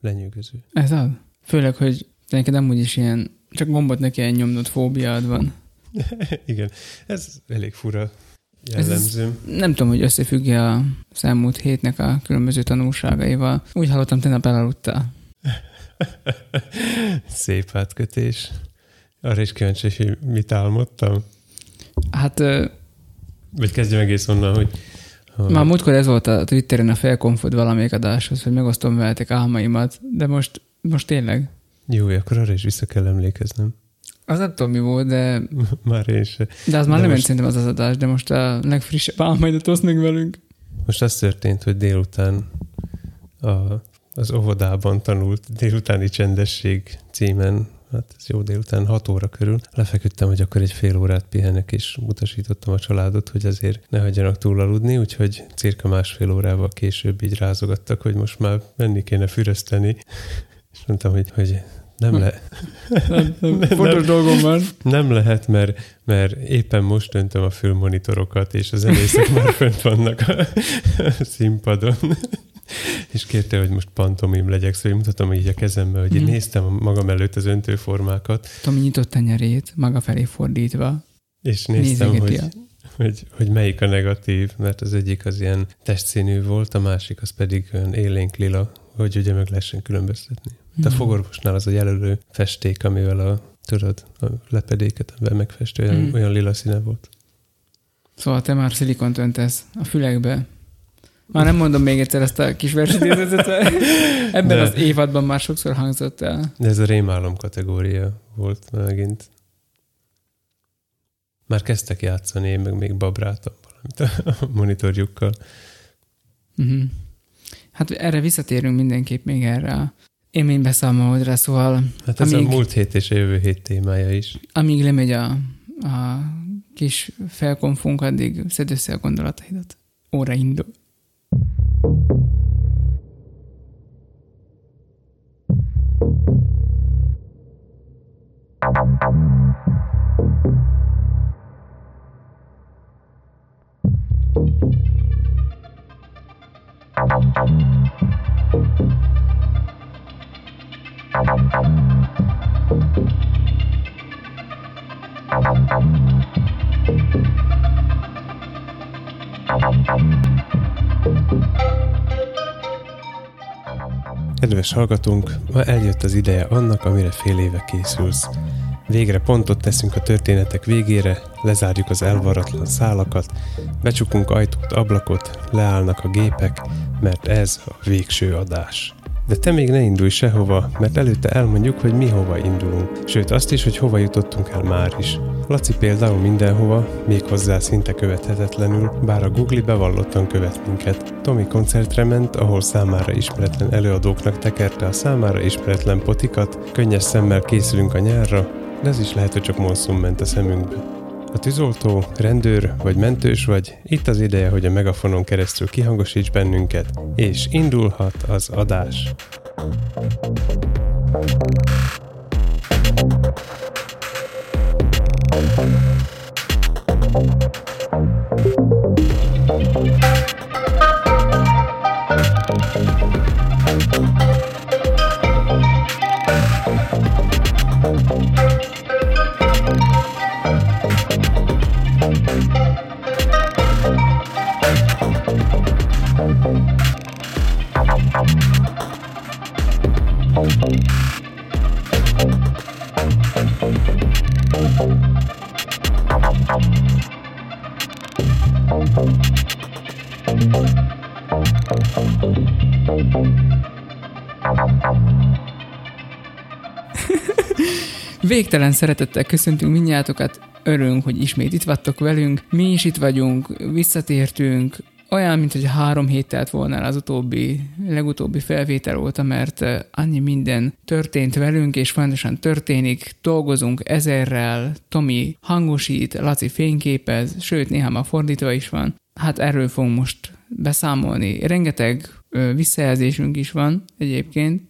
lenyűgöző. Ez az. Főleg, hogy neked amúgy is ilyen, csak gombot neki ilyen nyomnod fóbiád van. Igen, ez elég fura jellemző. Ez, nem tudom, hogy összefügg-e a elmúlt hétnek a különböző tanulságaival. Úgy hallottam, tegnap elaludtál. Szép átkötés. Arra is kíváncsi, hogy mit álmodtam. Hát... Vagy kezdjem egész onnan, hogy... Már múltkor ez volt a Twitteren a felkonfod valamelyik adáshoz, hogy megosztom veletek álmaimat, de most tényleg. Jó, akkor arra is vissza kell emlékeznem. Az nem tudom, mi volt, de... Már én sem. De az már nem most... szerintem az az adás, de most a legfrissebb álmaidat oszd meg velünk. Most az történt, hogy délután az óvodában tanult délutáni csendesség címen, hát ez jó, délután 6 óra körül lefeküdtem, hogy akkor egy fél órát pihenek, és utasítottam a családot, hogy azért ne hagyjanak túlaludni, úgyhogy cirka másfél órával később így rázogattak, hogy most már menni kéne füreszteni. És mondtam, hogy nem lehet. Fontos dolgom van. Nem lehet, mert éppen most döntöm a fülmonitorokat, és a zenészek már fönt vannak a színpadon. És kérte, hogy most pantomim legyek, szóval mutatom így a kezembe, hogy én néztem magam előtt az öntőformákat. Tomi nyitott a nyerét, maga felé fordítva. És néztem, hogy melyik a negatív, mert az egyik az ilyen testszínű volt, a másik az pedig olyan élénk lila, hogy ugye meg lehessen különböztetni. De a fogorvosnál az a jelölő festék, amivel a lepedéket megfestő, olyan lila színe volt. Szóval te már szilikont öntesz a fülekbe. Már nem mondom még egyszer ezt a kis versidézetet. Ebben az évadban már sokszor hangzott el. De ez a rémálom kategória volt megint. Már kezdtek játszani, én meg még babráltam valamit a monitorjukkal. Hát erre visszatérünk mindenképp még erre a élménybeszámolódra, szóval... Hát ez a múlt hét és a jövő hét témája is. Amíg lemegy a kis felkonfunk, addig szedd össze a gondolataidat. Óra indul. Kedves hallgatónk, ma eljött az ideje annak, amire fél éve készülsz. Végre pontot teszünk a történetek végére, lezárjuk az elvaratlan szálakat, becsukunk ajtót, ablakot, leállnak a gépek, mert ez a végső adás. De te még ne indulj sehova, mert előtte elmondjuk, hogy mi hova indulunk, sőt azt is, hogy hova jutottunk el már is. Laci például mindenhova, méghozzá szinte követhetetlenül, bár a Google bevallottan követ minket. Tomi koncertre ment, ahol számára ismeretlen előadóknak tekerte a számára ismeretlen potikat, könnyes szemmel készülünk a nyárra, de ez is lehet, hogy csak monszum ment a szemünkbe. A tűzoltó, rendőr vagy mentős vagy, itt az ideje, hogy a megafonon keresztül kihangosíts bennünket, és indulhat az adás. Végtelen szeretettel köszöntünk mindnyájatokat, örülünk, hogy ismét itt vagytok velünk, mi is itt vagyunk, visszatértünk, olyan, mint hogy 3 hét telt volna el az legutóbbi felvétel óta, mert annyi minden történt velünk, és fontosan történik, dolgozunk ezerrel, Tomi hangosít, Laci fényképez, sőt, néha már fordítva is van. Hát erről fogunk most beszámolni. Rengeteg visszajelzésünk is van egyébként.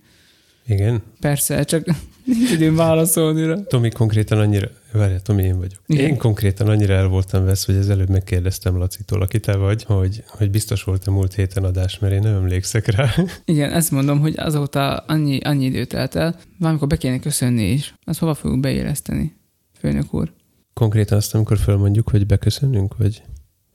Igen. Persze, csak nincs időm válaszolni rá. Tomi konkrétan annyira Várjátom, én vagyok. Igen. Én konkrétan annyira el voltam vesz, hogy az előbb megkérdeztem Lacitól, aki te vagy, hogy biztos volt a múlt héten adás, mert én nem emlékszek rá. Igen, ezt mondom, hogy azóta annyi időt telt el, valamikor be kéne köszönni is. Azt hova fogjuk beéleszteni, főnök úr? Konkrétan azt, amikor fölmondjuk, hogy beköszönünk, vagy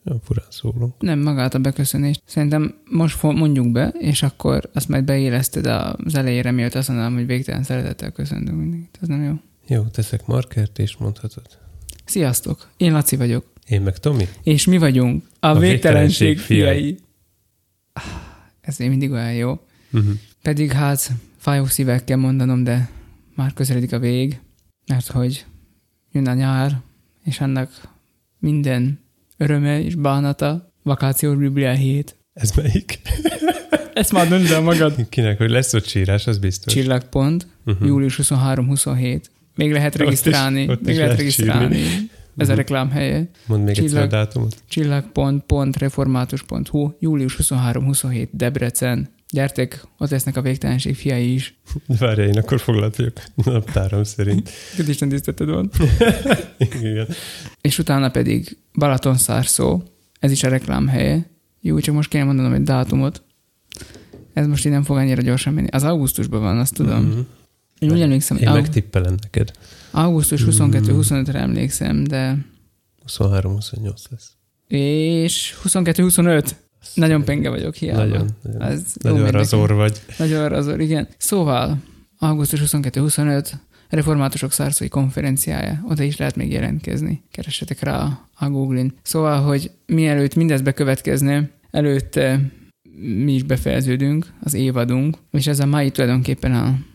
nem furán szólunk? Nem, magát a beköszönést. Szerintem most mondjuk be, és akkor azt majd beéleszted az elejére, miatt azt mondanám, hogy végtelen szeretettel köszöntünk mindenkit. Ez nem jó. Jó, teszek markert, és mondhatod. Sziasztok! Én Laci vagyok. Én meg Tomi. És mi vagyunk a végtelenség fiai. Ez még mindig olyan jó. Uh-huh. Pedig hát fájó szívvel kell mondanom, de már közeledik a vég, mert hogy jön a nyár, és annak minden öröme és bánata, vakációs bibliá hét. Ez melyik? Ezt már döntsd el magad. Kinek, hogy lesz ott sírás, az biztos. Csillagpont, uh-huh. Július 23-27. Még lehet regisztrálni. Sírni. Ez a reklám helye. Mondd még egyszer a dátumot. Csillag.református.hu július 23-27 Debrecen. Gyertek, ott lesznek a végtelenség fiai is. Várjál, én akkor foglalt vagyok naptárom szerint. Tud Isten tisztetted van. Igen. És utána pedig Balatonszárszó. Ez is a reklám helye. Jó, csak most kéne mondanom egy dátumot. Ez most így nem fog annyira gyorsan menni. Az augusztusban van, azt tudom. Mm-hmm. Én emlékszem, én megtippelem neked. Augusztus 22-25-re emlékszem, de... 23-28 lesz. És 22-25. Nagyon penge vagyok, hiába. Nagyon razor vagy. Nagyon razor, igen. Szóval augusztus 22-25 reformátusok szárszói konferenciája. Oda is lehet még jelentkezni. Keressetek rá a Google-in. Szóval, hogy mielőtt mindez bekövetkezne, előtte mi is befejeződünk, az évadunk, és ez a mai tulajdonképpen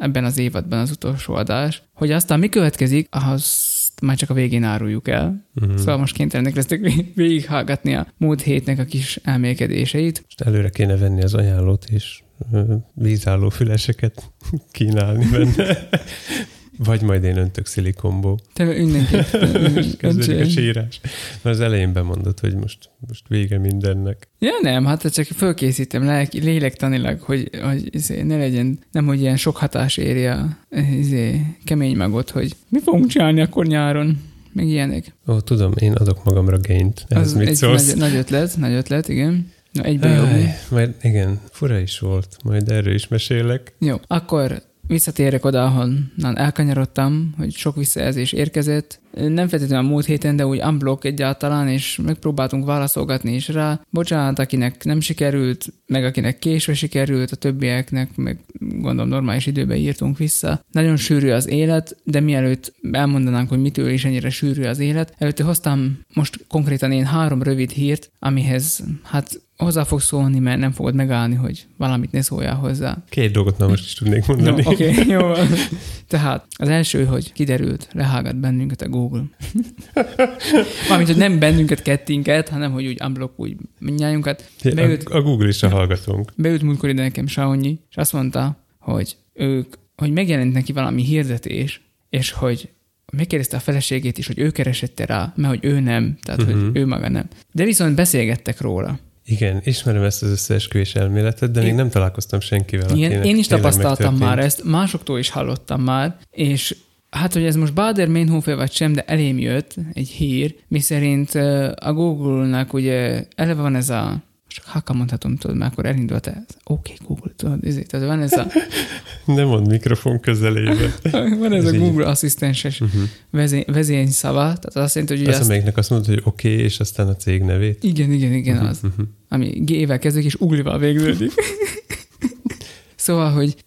ebben az évadban az utolsó adás, hogy aztán mi következik, azt már csak a végén áruljuk el. Uh-huh. Szóval most kénytelenek lesznek végighallgatni a múlt hétnek a kis elmélkedéseit. Most előre kéne venni az ajánlót és vízálló füleseket kínálni benne. Vagy majd én öntök szilikonból. Te mindenképpen. Most kezdődik a sírás. Mert az elején bemondod, hogy most vége mindennek. Ja nem, hát csak fölkészítem lélektanilag, hogy ne legyen, nem hogy ilyen sok hatás érje a kemény magot, hogy mi fogunk csinálni akkor nyáron, meg ilyenek. Ó, tudom, én adok magamra gaint. Ez mit szólsz? Nagy ötlet, igen. Na, egyben jobb. Majd igen, fura is volt, majd erről is mesélek. Jó, akkor... Visszatérek oda, ahonnan elkanyarodtam, hogy sok visszajelzés érkezett. Nem feltétlenül a múlt héten, de úgy unblock egyáltalán, és megpróbáltunk válaszolgatni is rá. Bocsánat, akinek nem sikerült, meg akinek késve sikerült, a többieknek, meg gondolom normális időben írtunk vissza. Nagyon sűrű az élet, de mielőtt elmondanánk, hogy mitől is ennyire sűrű az élet, előtte hoztam most konkrétan én 3 rövid hírt, amihez hát hozzá fog szólni, mert nem fogod megállni, hogy valamit ne szóljál hozzá. 2 dolgot már most is tudnék mondani. No, okay, jó. Tehát az első, hogy kiderült, lehágat bennünket a Google. Mármint, hogy nem bennünket kettinket, hanem hogy úgy unblock, úgy mindnyájunkat. A Google is a hallgatónk. Beült múltkor ide nekem Saonyi, és azt mondta, hogy ők, hogy megjelent neki valami hirdetés, és hogy megkérdezte a feleségét is, hogy ő keresette rá, mert hogy ő nem, tehát hogy ő maga nem. De viszont beszélgettek róla. Igen, ismerem ezt az összeesküvés elméletet, de még nem találkoztam senkivel. Igen, én is tapasztaltam már ezt, másoktól is hallottam már, és hát, hogy ez most Baader-Meinhof-e vagy sem, de elém jött egy hír, miszerint a Google-nak ugye eleve van ez a... Csak haka mondhatom, tudod, mert akkor elindult el. Oké, Google, tudod, tehát van ez a... Nem mond mikrofon közelébe. Van ez a Google asszisztenses vezényszava, tehát azt jelenti, hogy... Az, amelyiknek azt mondod, hogy oké, és aztán a cég nevét. Igen, az. Ami G-vel kezdődik, és uglival végződik. Szóval, hogy...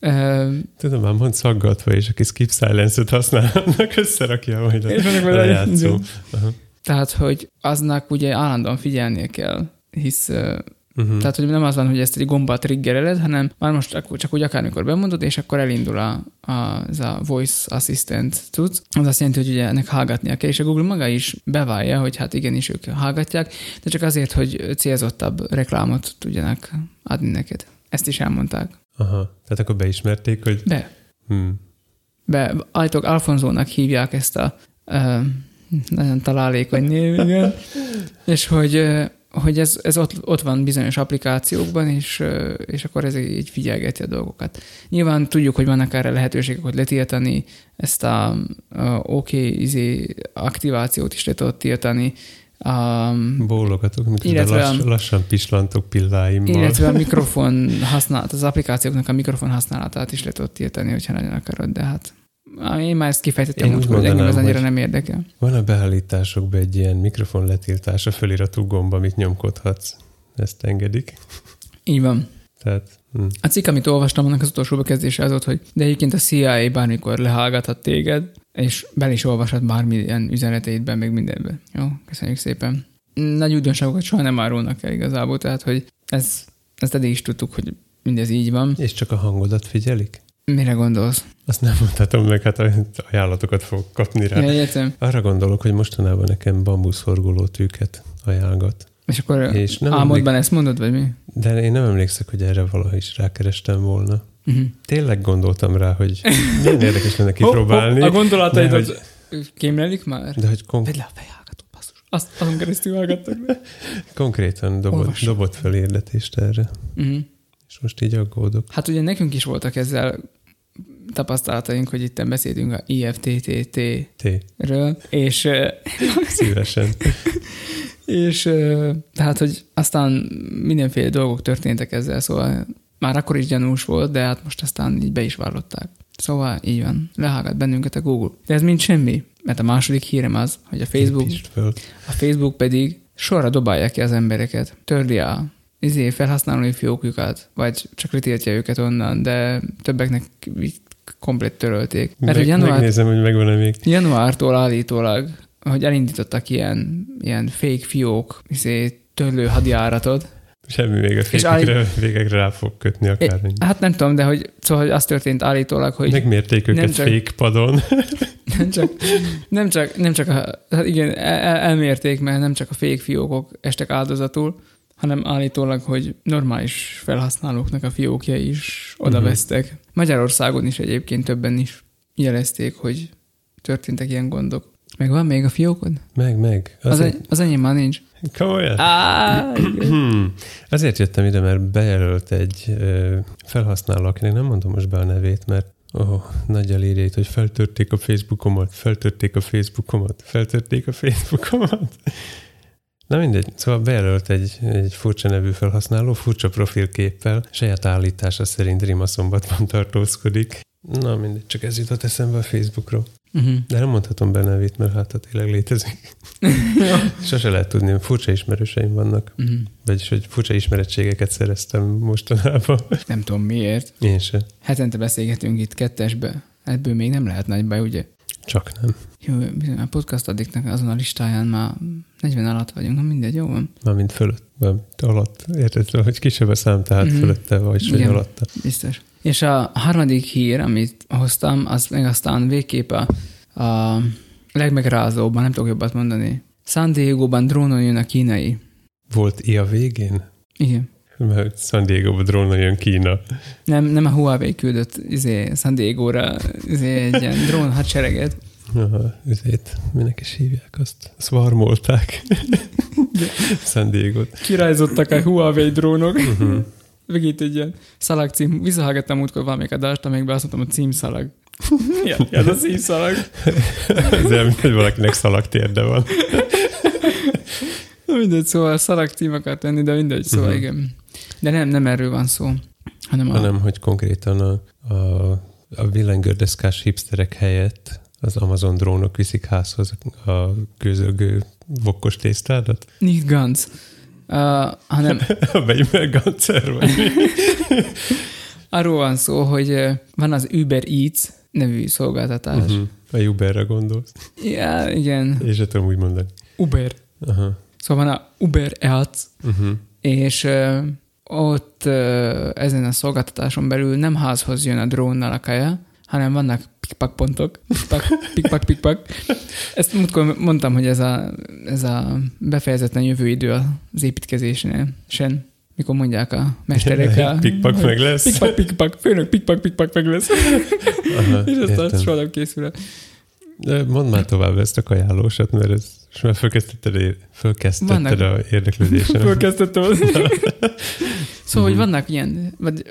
Tudom, már mond szaggatva, és aki skip silence-ot használnak, összerakja majd a lejátszó. Tehát, hogy aznak ugye állandóan figyelnie kell, hisz... Tehát, hogy nem az van, hogy ezt egy gombbal triggereled, hanem már most csak úgy akármikor bemondod, és akkor elindul az a voice assistant tudsz. Az azt jelenti, hogy ugye ennek hallgatnia kell, és a Google maga is beválja, hogy hát igenis ők hallgatják, de csak azért, hogy célzottabb reklámot tudjanak adni neked. Ezt is elmondták. Aha, tehát akkor beismerték, hogy... Állítólag Alfonzónak hívják ezt a nagyon találékony név, igen. És hogy hogy ez ott van bizonyos applikációkban, és akkor ez így figyelgeti a dolgokat. Nyilván tudjuk, hogy vannak erre lehetőségek, hogy letiltani ezt a aktivációt is le tudod tiltani. Bólogatok, miközben lassan pislantok pilláimmal. Illetve a mikrofon használat, az applikációknak a mikrofon használatát is le tudod tiltani, hogyha nagyon akarod, de hát én már ezt kifejtettem, hogy engem ez annyira nem érdekel. Van a beállításokban egy ilyen mikrofon letiltása föliratú gomb, amit nyomkodhatsz. Ezt engedik. Így van. Tehát, A cikk, amit olvastam, annak az utolsó bekezdése az volt, hogy de egyébként a CIA bármikor lehallgathat téged, és bele is olvashat bármilyen üzeneteidben, meg mindenben. Jó, köszönjük szépen. Nagy újdonságokat soha nem árulnak el igazából, tehát, hogy ezt eddig is tudtuk, hogy mindez így van. És csak a hangodat figyelik? Mire gondolsz? Azt nem mondhatom meg, hát ajánlatokat fogok kapni rá. Ja, arra gondolok, hogy mostanában nekem bambuszhorgoló tűket ajánlgat. És akkor és álmodban ezt mondod, vagy mi? De én nem emlékszek, hogy erre valaha is rákerestem volna. Uh-huh. Tényleg gondoltam rá, hogy milyen érdekes lenne kipróbálni. A gondolataidat kémlelik már? De hogy vedd le a fejhallgató, basszus. Azon keresztül hallgattak le. Konkrétan dobott fel érdetést erre. Uh-huh. És most így aggódok. Hát ugye nekünk is voltak ezzel tapasztalataink, hogy itten beszélünk a IFTTT-ről, és... Szívesen. És tehát, hogy aztán mindenféle dolgok történtek ezzel, szóval már akkor is gyanús volt, de hát most aztán így be is vallották. Szóval így van, lehallgat bennünket a Google. De ez mind semmi, mert a második hírem az, hogy a Facebook pedig sorra dobálja ki az embereket, törli a felhasználói fiókjukat, vagy csak letiltja őket onnan, de többeknek komplet törölték. Mert megnézem, hogy megvan-e még. Januártól állítólag, hogy elindítottak ilyen fake fiók, törlő hadjáratot. Semmi még a végekre rá fog kötni akár. Hát nem tudom, de hogy, szóval, hogy az történt állítólag, hogy... Megmérték őket fake padon. Nem csak hát igen, elmérték, mert nem csak a fake fiókok estek áldozatul, hanem állítólag, hogy normális felhasználóknak a fiókjai is odavesztek. Uh-huh. Magyarországon is egyébként többen is jelezték, hogy történtek ilyen gondok. Meg van még a fiókod? Meg. Az enyém már nincs. Komolyan? Azért jöttem ide, mert bejelölt egy felhasználó, akinek nem mondom most be a nevét, mert nagy elírja itt, hogy feltörték a Facebookomat. Na mindegy, szóval bejelölt egy furcsa nevű felhasználó, furcsa profilképpel, saját állítása szerint Rimaszombatban tartózkodik. Na mindegy, csak ez jutott eszembe a Facebookról. Uh-huh. De nem mondhatom be nevét, mert hát tényleg létezik. Sose lehet tudni, furcsa ismerőseim vannak. Uh-huh. Vagyis, hogy furcsa ismerettségeket szereztem mostanában. Nem tudom miért. Én se. Hetente beszélgetünk itt kettesbe. Ebből még nem lehet nagy baj, ugye? Csak nem. Jó, bizony, a podcast addiknak azon a listáján már 40 alatt vagyunk, na mindegy, jó van? Mármint fölött, nem, alatt. Érted, hogy kisebb a szám, tehát fölötte vagy alatta. Biztos. És a harmadik hír, amit hoztam, az meg aztán végképp a legmegrázóbban, nem tudok jobbat mondani. San Diego-ban drónon jön a kínai. Volt a végén? Igen. Mert San Diego-ban drónon jön Kína. Nem a Huawei küldött San Diego-ra egy ilyen drón hadsereget. Aha, minek is hívják azt? Szvarmolták. San Diego-t. Kirajzottak a Huawei drónok. Uh-huh. Meg itt egy ilyen szalagcím. Visszahallgattam útkor valamelyik adást, amelyikben azt mondtam, hogy címszalag. Ilyen ja, a címszalag. Ez olyan, hogy valakinek szalagtérde van. Mindegy, szóval szalagcím akar tenni, de mindegy, szóval igen. De nem erről van szó. Hanem hogy konkrétan a villanygördeszkás hipsterek helyett az Amazon drónok viszik házhoz a gőzölgő vokkos tésztádat? Nicht ganz. Hanem... Melyben gancer vagy? Arról van szó, hogy van az Uber Eats nevű szolgáltatás. Uh-huh. A Uberre gondolsz? Ja, igen. És tudom úgy mondani. Uber. Uh-huh. Szóval van a Uber Eats, és ott ezen a szolgáltatáson belül nem házhoz jön a drónnal a kaja, hanem vannak pikpak pontok. Pikpak. Ezt múltkor mondtam, hogy ez a befejezetlen jövőidő az építkezésnél. Sen, mikor mondják a mesterekkel. Pikpak meg lesz. Pikpak, főnök pikpak meg lesz. Aha, és aztán soha nem készül el. Mondd már tovább ezt a kajálósat, mert ez most már fölkezdtetted a érdeklődésen. Fölkezdtettem az. Szóval, hogy vannak ilyen, vagy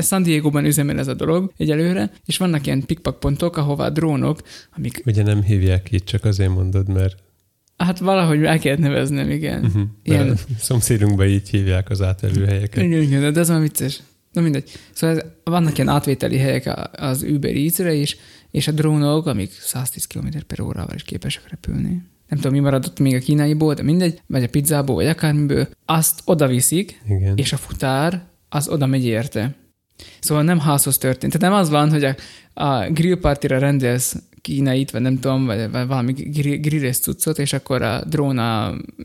San Diego-ban üzemel ez a dolog egyelőre, és vannak ilyen pikpak pontok, ahová a drónok, amik... Ugye nem hívják így, csak azért mondod, mert... Hát valahogy el kellett neveznem, igen. Uh-huh. Ilyen... Szomszédunkban így hívják az átverőhelyeket. Igen, de ez már vicces. Na mindegy. Szóval vannak ilyen átvételi helyek az Uber Eats-re is, és a drónok, amik 110 km/h-val is képesek repülni. Nem tudom, mi maradott még a kínaiból, de mindegy, vagy a pizzából, vagy akármiből, azt oda viszik, igen. És a futár az oda megy érte. Szóval nem házhoz történt. Tehát nem az van, hogy a grillpartira rendelsz kínait, vagy nem tudom, vagy valami grillés cuccot, és akkor a drón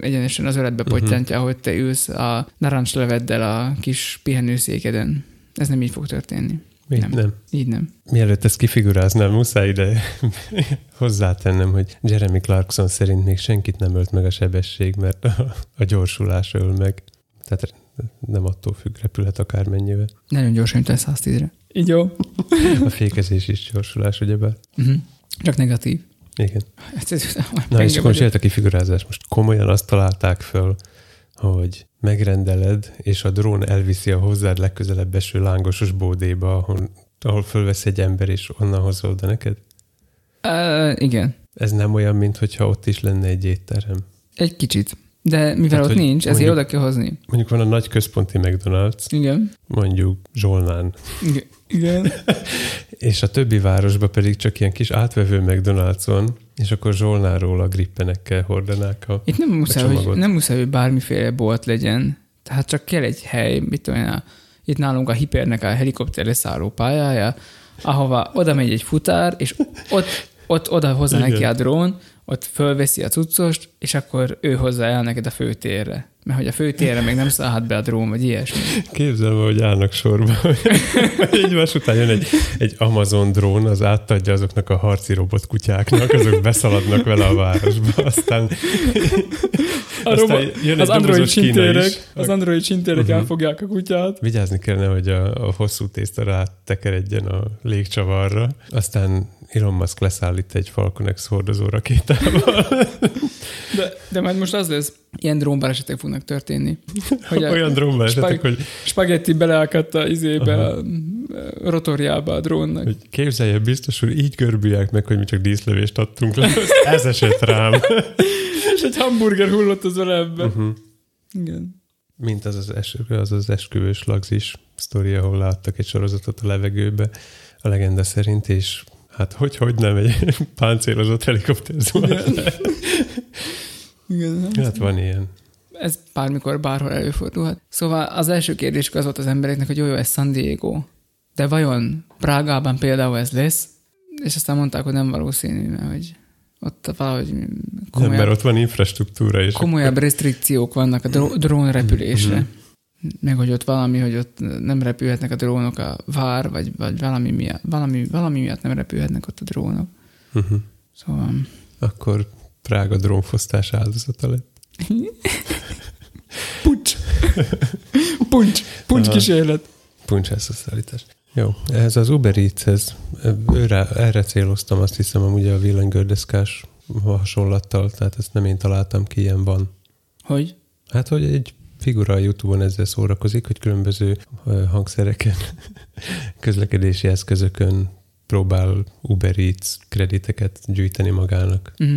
egyenesen az öletbe pottyantja, ahogy te ülsz a narancsleveddel a kis pihenőszékeden. Ez nem így fog történni. Nem. Így nem. Mielőtt ezt kifiguráznám, muszáj ide hozzátennem, hogy Jeremy Clarkson szerint még senkit nem ölt meg a sebesség, mert a gyorsulás öl meg. Tehát nem attól függ, repülhet akármennyivel. Nagyon gyorsan jut el 110-re. Így jó. A fékezés is gyorsulás, ugyebár. Uh-huh. Csak negatív. Igen. Na és most jött a kifigurázás. Most komolyan azt találták föl, hogy megrendeled, és a drón elviszi a hozzád legközelebb eső lángosos bódéba, ahol fölvesz egy ember, és onnan hozza oda neked? Igen. Ez nem olyan, mint hogyha ott is lenne egy étterem? Egy kicsit. De mivel tehát, ott nincs, ezért oda kell hozni. Mondjuk van a nagy központi McDonald's. Igen. Mondjuk Zsolnán. Igen. És a többi városban pedig csak ilyen kis átvevő McDonald's van, és akkor Zsolnáról a grippenekkel hordanák a itt nem muszáj, hogy bármiféle bolt legyen. Tehát csak kell egy hely, mit tudom én, itt nálunk a Hipernek a helikopter leszálló pályája, ahova oda megy egy futár, és ott oda hozza neki a drón, ott fölveszi a cuccost, és akkor ő hozzá el neked a főtérre. Mert hogy a főtérre még nem szállhat be a drón, vagy ilyesmi. Képzelem, hogy állnak sorba. Egymás után jön egy Amazon drón, az átadja azoknak a harci robotkutyáknak, azok beszaladnak vele a városba. Aztán jön az android csintérek elfogják a kutyát. Vigyázni kellene, hogy a hosszú tészta rátekeredjen a légcsavarra. Aztán Elon Musk leszállít egy Falcon X hordozó rakétával. De majd most az lesz, ilyen drónbalesetek fognak történni. Hogy olyan drónbalesetek, hogy... Spagetti beleakadt a rotorjába a drónnak. Hogy képzelje, biztos úr, így görbüljek meg, hogy mi csak díszlövést adtunk le. Ez esett rám. És egy hamburger hullott az ölembe. Uh-huh. Igen. Mint az esküvős lagzis sztori, ahol láttak egy sorozatot a levegőbe, a legenda szerint, és hát hogy nem egy páncélozott helikopter zuhant le. Igen, hát van ilyen. Ez bármikor, bárhol előfordulhat. Szóval az első kérdés az volt az embereknek, hogy jó, ez San Diego. De vajon Prágában például ez lesz? És aztán mondták, hogy nem valószínű, mert hogy ott valahogy komolyabb... Nem, mert ott van infrastruktúra is. Komolyabb restrikciók vannak a drónrepülésre. Meg hogy ott valami, hogy ott nem repülhetnek a drónok a vár, vagy valami miatt nem repülhetnek ott a drónok. Uh-huh. Szóval... Akkor... Prága drónfosztás áldozata lett. Puncs kísérlet. Puncsászoszállítás. Jó, ez az Uber Eats-hez, erre céloztam, azt hiszem, amúgy a villanygördeszkás hasonlattal, tehát ezt nem én találtam ki, ilyen van. Hogy? Hát, hogy egy figura a YouTube-on ezzel szórakozik, hogy különböző hangszereken, közlekedési eszközökön próbál Uber Eats krediteket gyűjteni magának. Mhm.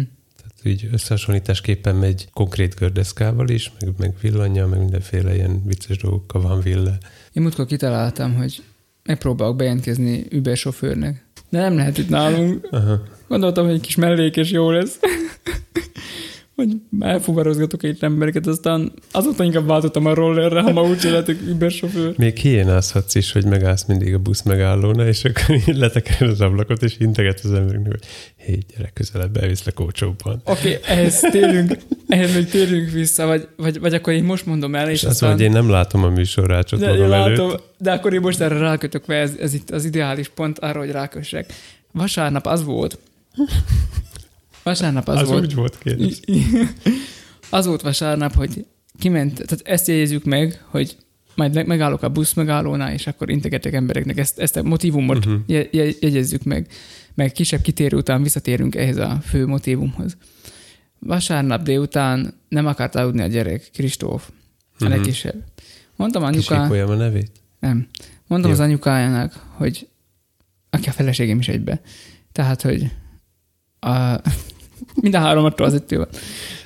Így összehasonlításképpen megy konkrét gördeszkával is, meg villanya, meg mindenféle ilyen vicces dolgokkal van villa. Én múltkor kitaláltam, hogy megpróbálok bejelentkezni Uber sofőrnek. De nem lehet itt nálunk. Aha. Gondoltam, hogy egy kis mellékes jó lesz. Hogy elfuvarozgatok egy embereket, aztán azóta inkább váltottam a rollerre, ha ma úgy életek Uber sofőr. Még hiénázhatsz is, hogy megállsz mindig a busz megállóna, és akkor így letekered az ablakot, és integetsz az embereknek, hogy hé, gyere közelebb, elviszlek olcsóbban. Oké, ehhez még térjünk vissza, vagy akkor én most mondom el, és aztán... Azt, hogy én nem látom a műsorrácsot magam előtt. De akkor én most erre rákötök, mert ez itt az ideális pont arra, hogy rákössek. Vasárnap az volt, hogy kiment, tehát ezt jegyezzük meg, hogy majd megállok a busz megállónál, és akkor integetek embereknek. Ezt a motivumot jegyezzük meg. Meg kisebb kitérő után visszatérünk ehhez a fő motivumhoz. Vasárnap délután nem akart aludni a gyerek, Kristóf, a legkisebb. Mondtam anyukájának... a nevét? Nem. Mondtam az anyukájának, hogy aki a feleségem is egybe. Tehát, hogy a... mind a háromattól az ettől van.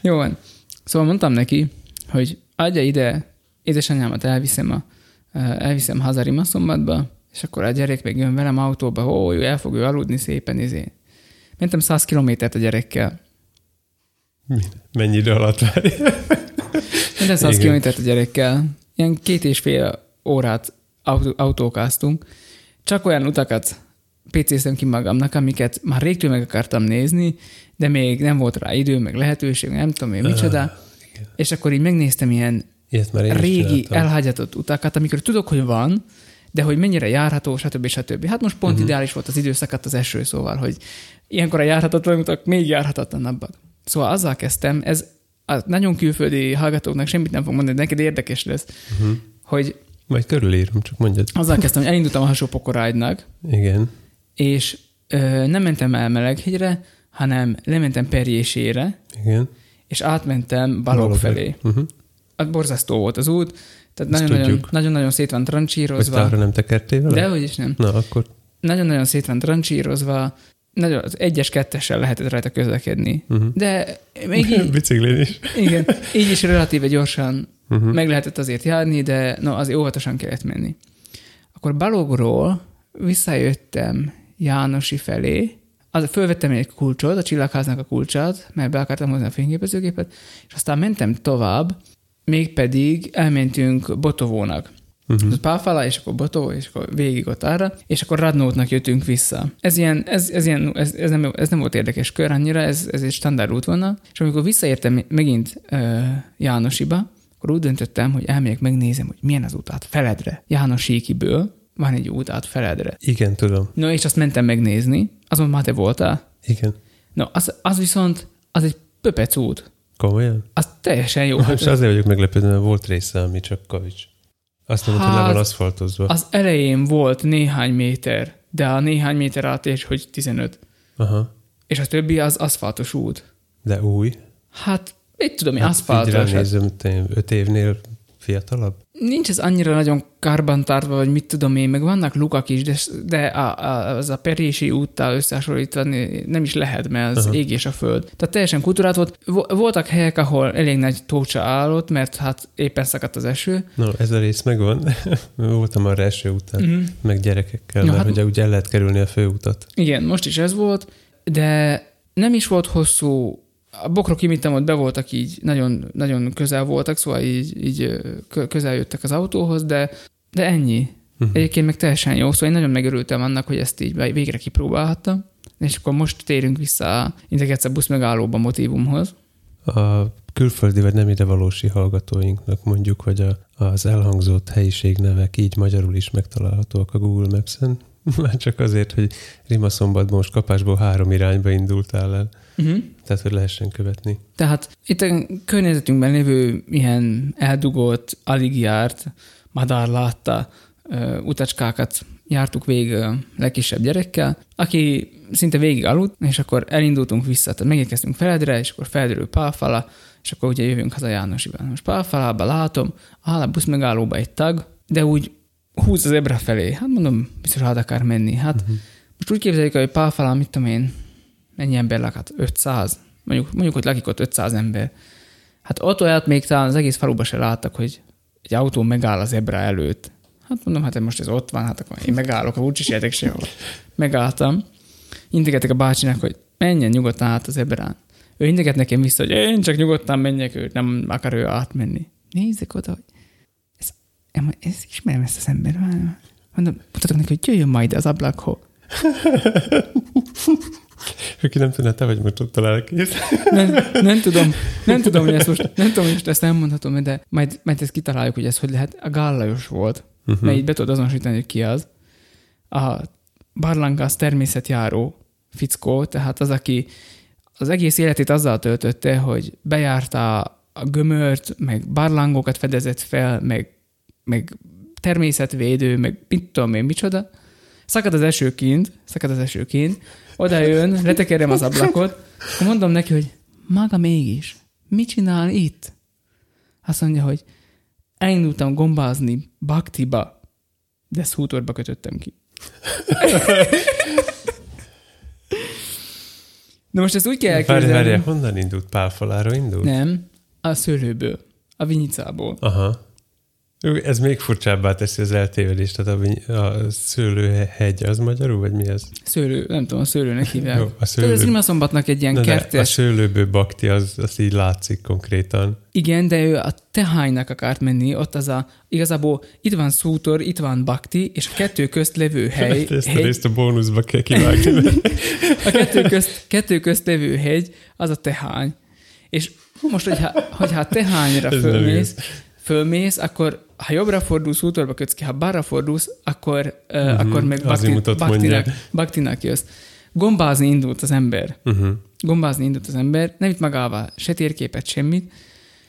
Jó van. Szóval mondtam neki, hogy adja ide, édesanyámat elviszem haza Rimaszombatba, és akkor a gyerek meg jön velem autóba, jó, el fog ő aludni szépen, Mentem 100 kilométert a gyerekkel. Mennyi idő alatt várja? Mentem 100 kilométert a gyerekkel. Ilyen 2,5 órát autókáztunk. Csak olyan utakat PC-ztem ki magamnak, amiket már régtől meg akartam nézni, de még nem volt rá idő, meg lehetőség, nem tudom én micsoda. És akkor így megnéztem ilyen régi elhagyatott utakat, amikor tudok, hogy van, de hogy mennyire járható, stb. Hát most pont ideális volt az időszakat az eső, szóval, hogy ilyenkor a járhatatlan utak még járhatatlanabbak. Szóval azzal kezdtem, ez a nagyon külföldi hallgatóknak semmit nem fog mondani, de neked érdekes lesz, hogy... Majd körülérom, csak mondjad. Azzal kezdtem, hogy elindultam a Hasópokorágynak. Igen. És nem mentem el Meleghegyre, hanem lementem Perjésére. Igen. És átmentem Balog felé. Borzasztó volt az út, tehát nagyon-nagyon szét van trancsírozva. Hogy távra nem tekertél vele? Dehogy is nem. Na, akkor... Nagyon-nagyon szét van trancsírozva, nagyon, az 1-es, 2-essel lehetett rajta közlekedni. De még így... Biciklén is. Igen, így is relatíve gyorsan meg lehetett azért járni, de azért óvatosan kellett menni. Akkor Balogról visszajöttem Jánosi felé, fölvettem egy kulcsot, a Csillagháznak a kulcsát, mert be akartam hozni a fényképezőgépet, és aztán mentem tovább, mégpedig elmentünk Botovónak. Páfala, és akkor Botovó, és akkor végig ott arra, és akkor Radnótnak jöttünk vissza. Ez nem volt érdekes kör annyira, ez egy standard útvonal, és amikor visszaértem megint Jánosiba, akkor úgy döntöttem, hogy elmegyek, megnézem, hogy milyen az út át Feledre. Jánosíkiből van egy út át Feledre. Igen, tudom. No, és azt mentem megnézni, azon már te voltál. Igen. No, az viszont, az egy pöpec út. Komolyan? Az teljesen jó. És azért vagyok meglepődve, mert volt része, ami csak kavics. Azt nem mondta, hogy le van aszfaltozva. Az elején volt néhány méter, de a néhány méter átés, hogy 15. Aha. És a többi az aszfaltos út. De új? Hát, itt tudom, én aszfaltos. Hát így ránézöm, 5 évnél fiatalabb? Nincs ez annyira nagyon karbantartva, vagy mit tudom én, meg vannak lukak is, de az a Perési úttal összehasonlítva nem is lehet, mert az ég és a föld. Tehát teljesen kultúrát volt. Voltak helyek, ahol elég nagy tócsa állott, mert hát éppen szakadt az eső. No, ez a rész megvan. Voltam arra eső után, meg gyerekekkel, mert ugye úgy el lehet kerülni a főutat. Igen, most is ez volt, de nem is volt hosszú. A bokrok imittem, ott be voltak így, nagyon, nagyon közel voltak, szóval így közel jöttek az autóhoz, de ennyi. Egyébként meg teljesen jó, szóval én nagyon megörültem annak, hogy ezt így végre kipróbálhattam, és akkor most térünk vissza a busz megállóba motivumhoz. A külföldi vagy nem idevalósi hallgatóinknak mondjuk, hogy az elhangzott helyiségnevek így magyarul is megtalálhatóak a Google Maps-en, már csak azért, hogy Rimaszombatban most kapásból 3 irányba indultál el. Tehát, hogy lehessen követni. Tehát itt a környezetünkben lévő ilyen eldugott, alig járt, madárlátta utacskákat jártuk végig legkisebb gyerekkel, aki szinte végig aludt, és akkor elindultunk vissza, tehát megérkeztünk Feledre, és akkor Feledről Pálfala, és akkor ugye jövünk haza Jánosiban. Most Pálfalába látom, áll a buszmegállóba egy tag, de úgy húz az Ebra felé. Hát mondom, biztos hát akar menni. Hát most úgy képzeljük, hogy Pálfalán, mit tudom én, ennyi ember lakhat? 500. Mondjuk, hogy lakik ott 500 ember. Hát ott olyat még talán az egész faluban se láttak, hogy egy autó megáll az Ebra előtt. Hát mondom, hát most ez ott van, hát akkor én megállok, ha úgyis értek sehol. Megálltam. Integettek a bácsinak, hogy menjen nyugodtan át az Ebrán. Ő integet nekem vissza, hogy én csak nyugodtan menjek, őt nem akar ő átmenni. Nézzük oda, hogy ez ismerem ezt az ember. Mondom, mutatok neki, hogy jöjjön majd az ablakhoz. Aki nem tudná, te vagy most ott a lelkész. Nem tudom, hogy ezt most elmondhatom, de majd ezt kitaláljuk, hogy ez hogy lehet. A Gál Lajos volt, mert így be tudod azonosítani, hogy ki az. A barlangász természetjáró fickó, tehát az, aki az egész életét azzal töltötte, hogy bejárta a gömört, meg barlangokat fedezett fel, meg meg természetvédő, meg mit tudom én, micsoda. Szakad az eső kint, oda jön, letekerem az ablakot, akkor mondom neki, hogy maga mégis, mit csinál itt? Azt mondja, hogy elindultam gombázni Baktiba, de szútorba kötöttem ki. Na most ezt úgy kell elképzelni. Várjál, honnan indult? Pálfalára indult? Nem, a szőlőből, a vinyicából. Aha. Ez még furcsábbá teszi az eltévedést, tehát a szőlőhegy, az magyarul, vagy mi ez? Szőlő, nem tudom, a szőlőnek hívják. Jó, a szőlő. Ez Rimaszombatnak egy ilyen kertes. A szőlőből Bakti, az így látszik konkrétan. Igen, de ő a tehánynak akart menni, ott az a, igazából itt van Szútor, itt van Bakti, és a kettő közt levő hely. Ezt a bónuszba kell kivágni. A kettő közt levő hegy, az a tehány. És most, hogyha tehányra fölmész, akkor ha jobbra fordulsz, útorba kötsz ki, ha balra fordulsz, akkor meg Baktinak jössz. Gombázni indult az ember, nem itt magával, se térképet, semmit.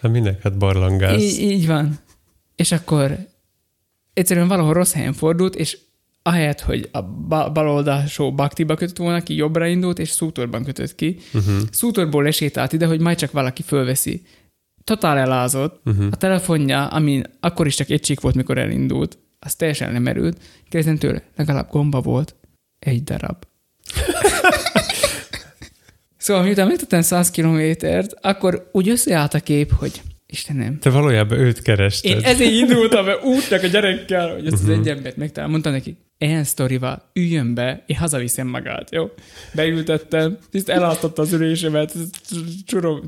Hát minek? Hát barlangász. Így van. És akkor egyszerűen valahol rossz helyen fordult, és ahelyett, hogy a baloldalsó Baktiba kötött volna ki, jobbra indult, és Szútorban kötött ki. Szútorból lesétált ide, hogy majd csak valaki fölveszi. Totál elázott. A telefonja, ami akkor is csak egy csík volt, mikor elindult, az teljesen nem erült. Kérdezem tőle, legalább gomba volt. Egy darab. Szóval miután megtettem 100 kilométert, akkor úgy összeállt a kép, hogy Istenem. Te valójában őt kerested. Én ezért indultam be útnak a gyerekkel, hogy ezt az egy embert megtalálom. Mondtam neki, ilyen sztorival üljön be, én hazaviszem magát, jó? Beültettem, tiszt eláltatta az ülésemet,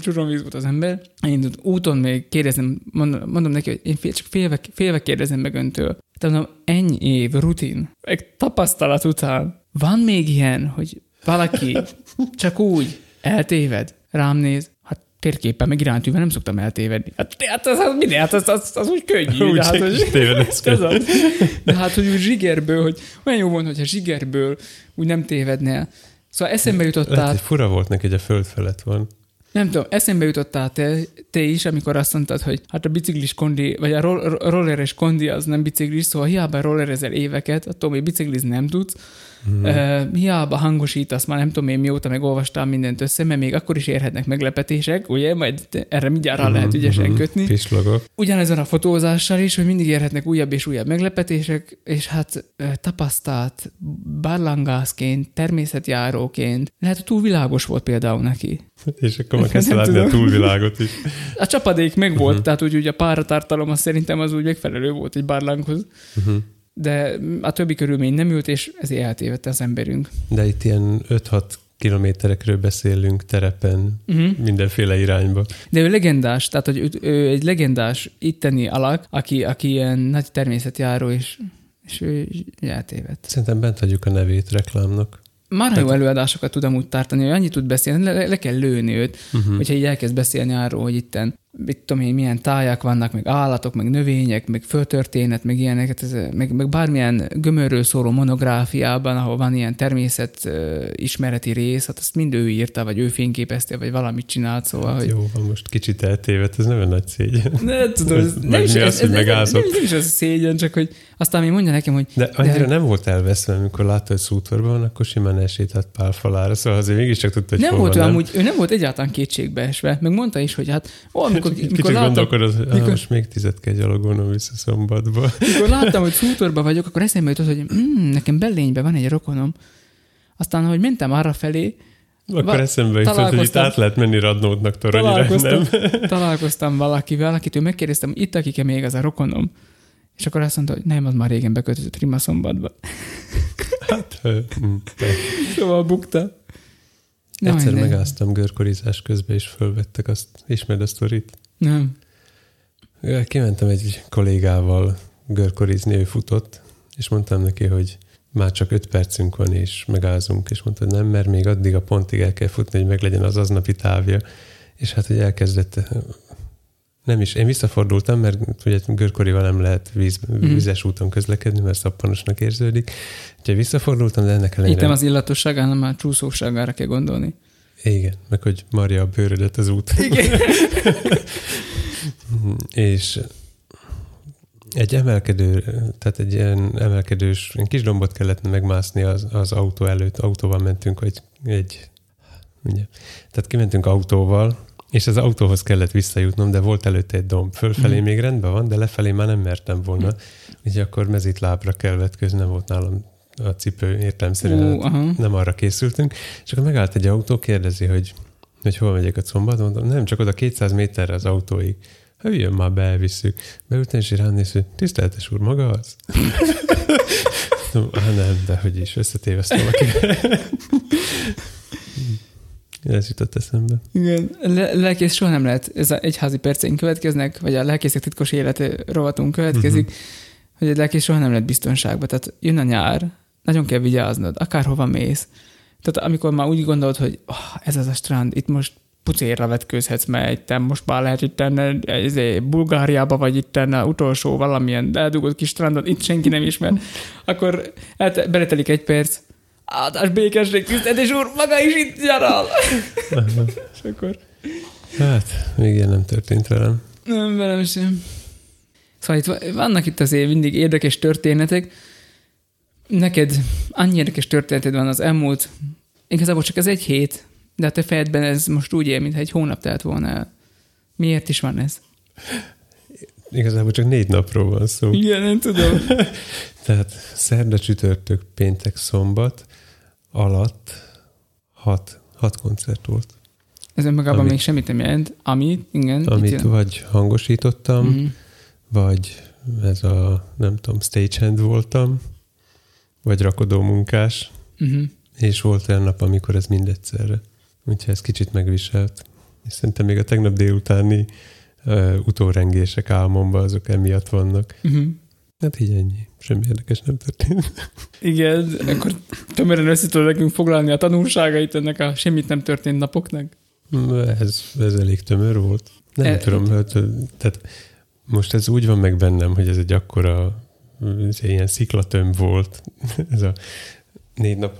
csurom víz volt az ember. Elindult úton még kérdezem, mondom neki, hogy én csak félve kérdezem meg öntől. Te mondom, ennyi év rutin, meg tapasztalat után. Van még ilyen, hogy valaki csak úgy eltéved, rám néz, térképpen, meg iránytűvel nem szoktam eltévedni. Hát az úgy könnyű. Úgy de hát, hogy úgy zsigerből, hogy olyan jó volt, hogyha zsigerből úgy nem tévednél. Szóval eszembe jutottál... Lehet, hogy fura volt neki, hogy a föld felett van. Nem tudom, eszembe jutottál te is, amikor azt mondtad, hogy hát a biciklis kondi, vagy a rolleres kondi az nem biciklis, szóval hiába rollerezel éveket, attól még biciklizni nem tudsz, hiába hangosítasz, már nem tudom én mióta megolvastál mindent össze, mert még akkor is érhetnek meglepetések, ugye, majd erre mindjárt rá lehet ügyesen kötni. Pislogok. Ugyanezen a fotózással is, hogy mindig érhetnek újabb és újabb meglepetések, és hát tapasztalt barlangászként, természetjáróként, lehet, hogy túl világos volt például neki. És akkor meg kell látni a túlvilágot is. A csapadék meg volt, tehát úgy a páratartalom az szerintem az úgy megfelelő volt egy barlanghoz. De a többi körülmény nem ült, és ezért eltévedt az emberünk. De itt ilyen 5-6 kilométerekről beszélünk terepen, mindenféle irányba. De ő legendás, tehát hogy ő egy legendás itteni alak, aki ilyen nagy természetjáró, és ő eltévedt. Szerintem bent hagyjuk a nevét reklámnak. Már jó előadásokat tud amúgy tartani, hogy annyit tud beszélni, le kell lőni őt, hogyha így elkezd beszélni arról, hogy itten, mit tudom én, milyen tájak vannak, meg állatok, meg növények, meg földtörténet, meg ilyeneket, meg bármilyen gömörről szóló monográfiában, ahol van ilyen természet ismereti rész, hát azt mind ő írta, vagy ő fényképezte, vagy valamit csinált, szóval, hát hogy... Jó, ha most kicsit eltévedt, ez nem egy nagy szégyen. Ne, tudom, nem is az szégyen, csak hogy aztán még mondja nekem, hogy... De annyira nem volt elveszve, amikor látta, hogy Szútorban van, akkor simán elsétált Pálfalára, szóval azért mégiscsak tudta, hogy hol van. Amúgy, ő nem volt egyáltalán kétségbeesve, meg mondta is, hogy hát Mikor gondolkodod, hogy most még 10 kell gyalogolnom vissza Szombatba. Mikor láttam, hogy Szútorban vagyok, akkor eszembe jutott, hogy nekem Bellényben van egy rokonom. Aztán, ahogy mentem arrafelé... Akkor eszembe jutott, hogy itt át lehet menni Radnótnak Toronyra, nem? Találkoztam valakivel, akitől megkérdeztem, itt akike még az a rokonom. És akkor azt mondta, hogy nem, az már régen bekötött Rimaszombatba. Hát... Szóval bukta. Nem, egyszer megálltam görkorizás közben, és fölvettek azt. Ismered a sztorit? Nem. Kimentem egy kollégával görkorizni, ő futott, és mondtam neki, hogy már csak 5 percünk van, és megállunk, és mondta, nem, mert még addig a pontig el kell futni, hogy meglegyen az aznapi távja. És hát, hogy elkezdett... Nem is. Én visszafordultam, mert ugye görkorival nem lehet vizes úton közlekedni, mert szappanosnak érződik. Úgyhogy visszafordultam, de ennek ellenére... Itt nem az illatosságára, hanem a csúszóságára kell gondolni. Igen, meg hogy marja a bőrödet az úton. Igen. És Egy emelkedős kis dombot kellett megmászni az autó előtt. Autóval mentünk, ugye. Tehát kimentünk autóval, és az autóhoz kellett visszajutnom, de volt előtte egy domb. Fölfelé még rendben van, de lefelé már nem mertem volna. Úgyhogy akkor mezítlábra kellett, közben nem volt nálam a cipő értelemszerűen. Nem arra készültünk. És akkor megállt egy autó, kérdezi, hogy hol megyek a Combad. Mondom, nem, csak oda 200 méterre az autóig. Jön már, bevisszük. Beültem, és ránéz, hogy tiszteletes úr, maga az? Nem, de hogy is, összetévesztem akivel. Ez jutott eszembe. Igen, lelkész soha nem lehet. Ez egyházi perceink következnek, vagy a lelkészek titkos élete rovatunk következik, hogy egy lelkész soha nem lehet biztonságban. Tehát jön a nyár, nagyon kell vigyáznod, akárhova mész. Tehát amikor már úgy gondolod, hogy ez az a strand, itt most pucérra vetkőzhetsz, mert itt most már lehet, hogy Bulgáriába vagy itt utolsó valamilyen eldugott kis strandon, itt senki nem ismer. Akkor beletelik egy perc, áldás békesség, tiszteletes úr, maga is itt nyaral. És akkor... Hát, még ilyen nem történt velem. Nem, velem sem. Szóval itt vannak itt azért mindig érdekes történetek. Neked annyi érdekes történeted van az elmúlt, igazából csak ez egy hét, de a te fejedben ez most úgy él, mintha egy hónap telt volna el. Miért is van ez? Igazából csak 4 napról van szó. Igen, nem tudom. Tehát szerda, csütörtök, péntek, szombat alatt 6 koncert volt. Ez önmagában még semmit nem jelent. Amit vagy hangosítottam, vagy ez a, nem tudom, stagehand voltam, vagy rakodó munkás, és volt olyan nap, amikor ez mindegyszerre. Úgyhogy ez kicsit megviselt. És szerintem még a tegnap délutáni utórengések álmomba azok emiatt vannak. Hát így ennyi. Semmi érdekes nem történt. Igen, akkor tömören össze tudod nekünk foglalni a tanulságait ennek a semmit nem történt napoknak? Ez elég tömör volt. Nem tudom, tehát most ez úgy van meg bennem, hogy ez egy akkora ilyen sziklatömb volt. Ez a 4 nap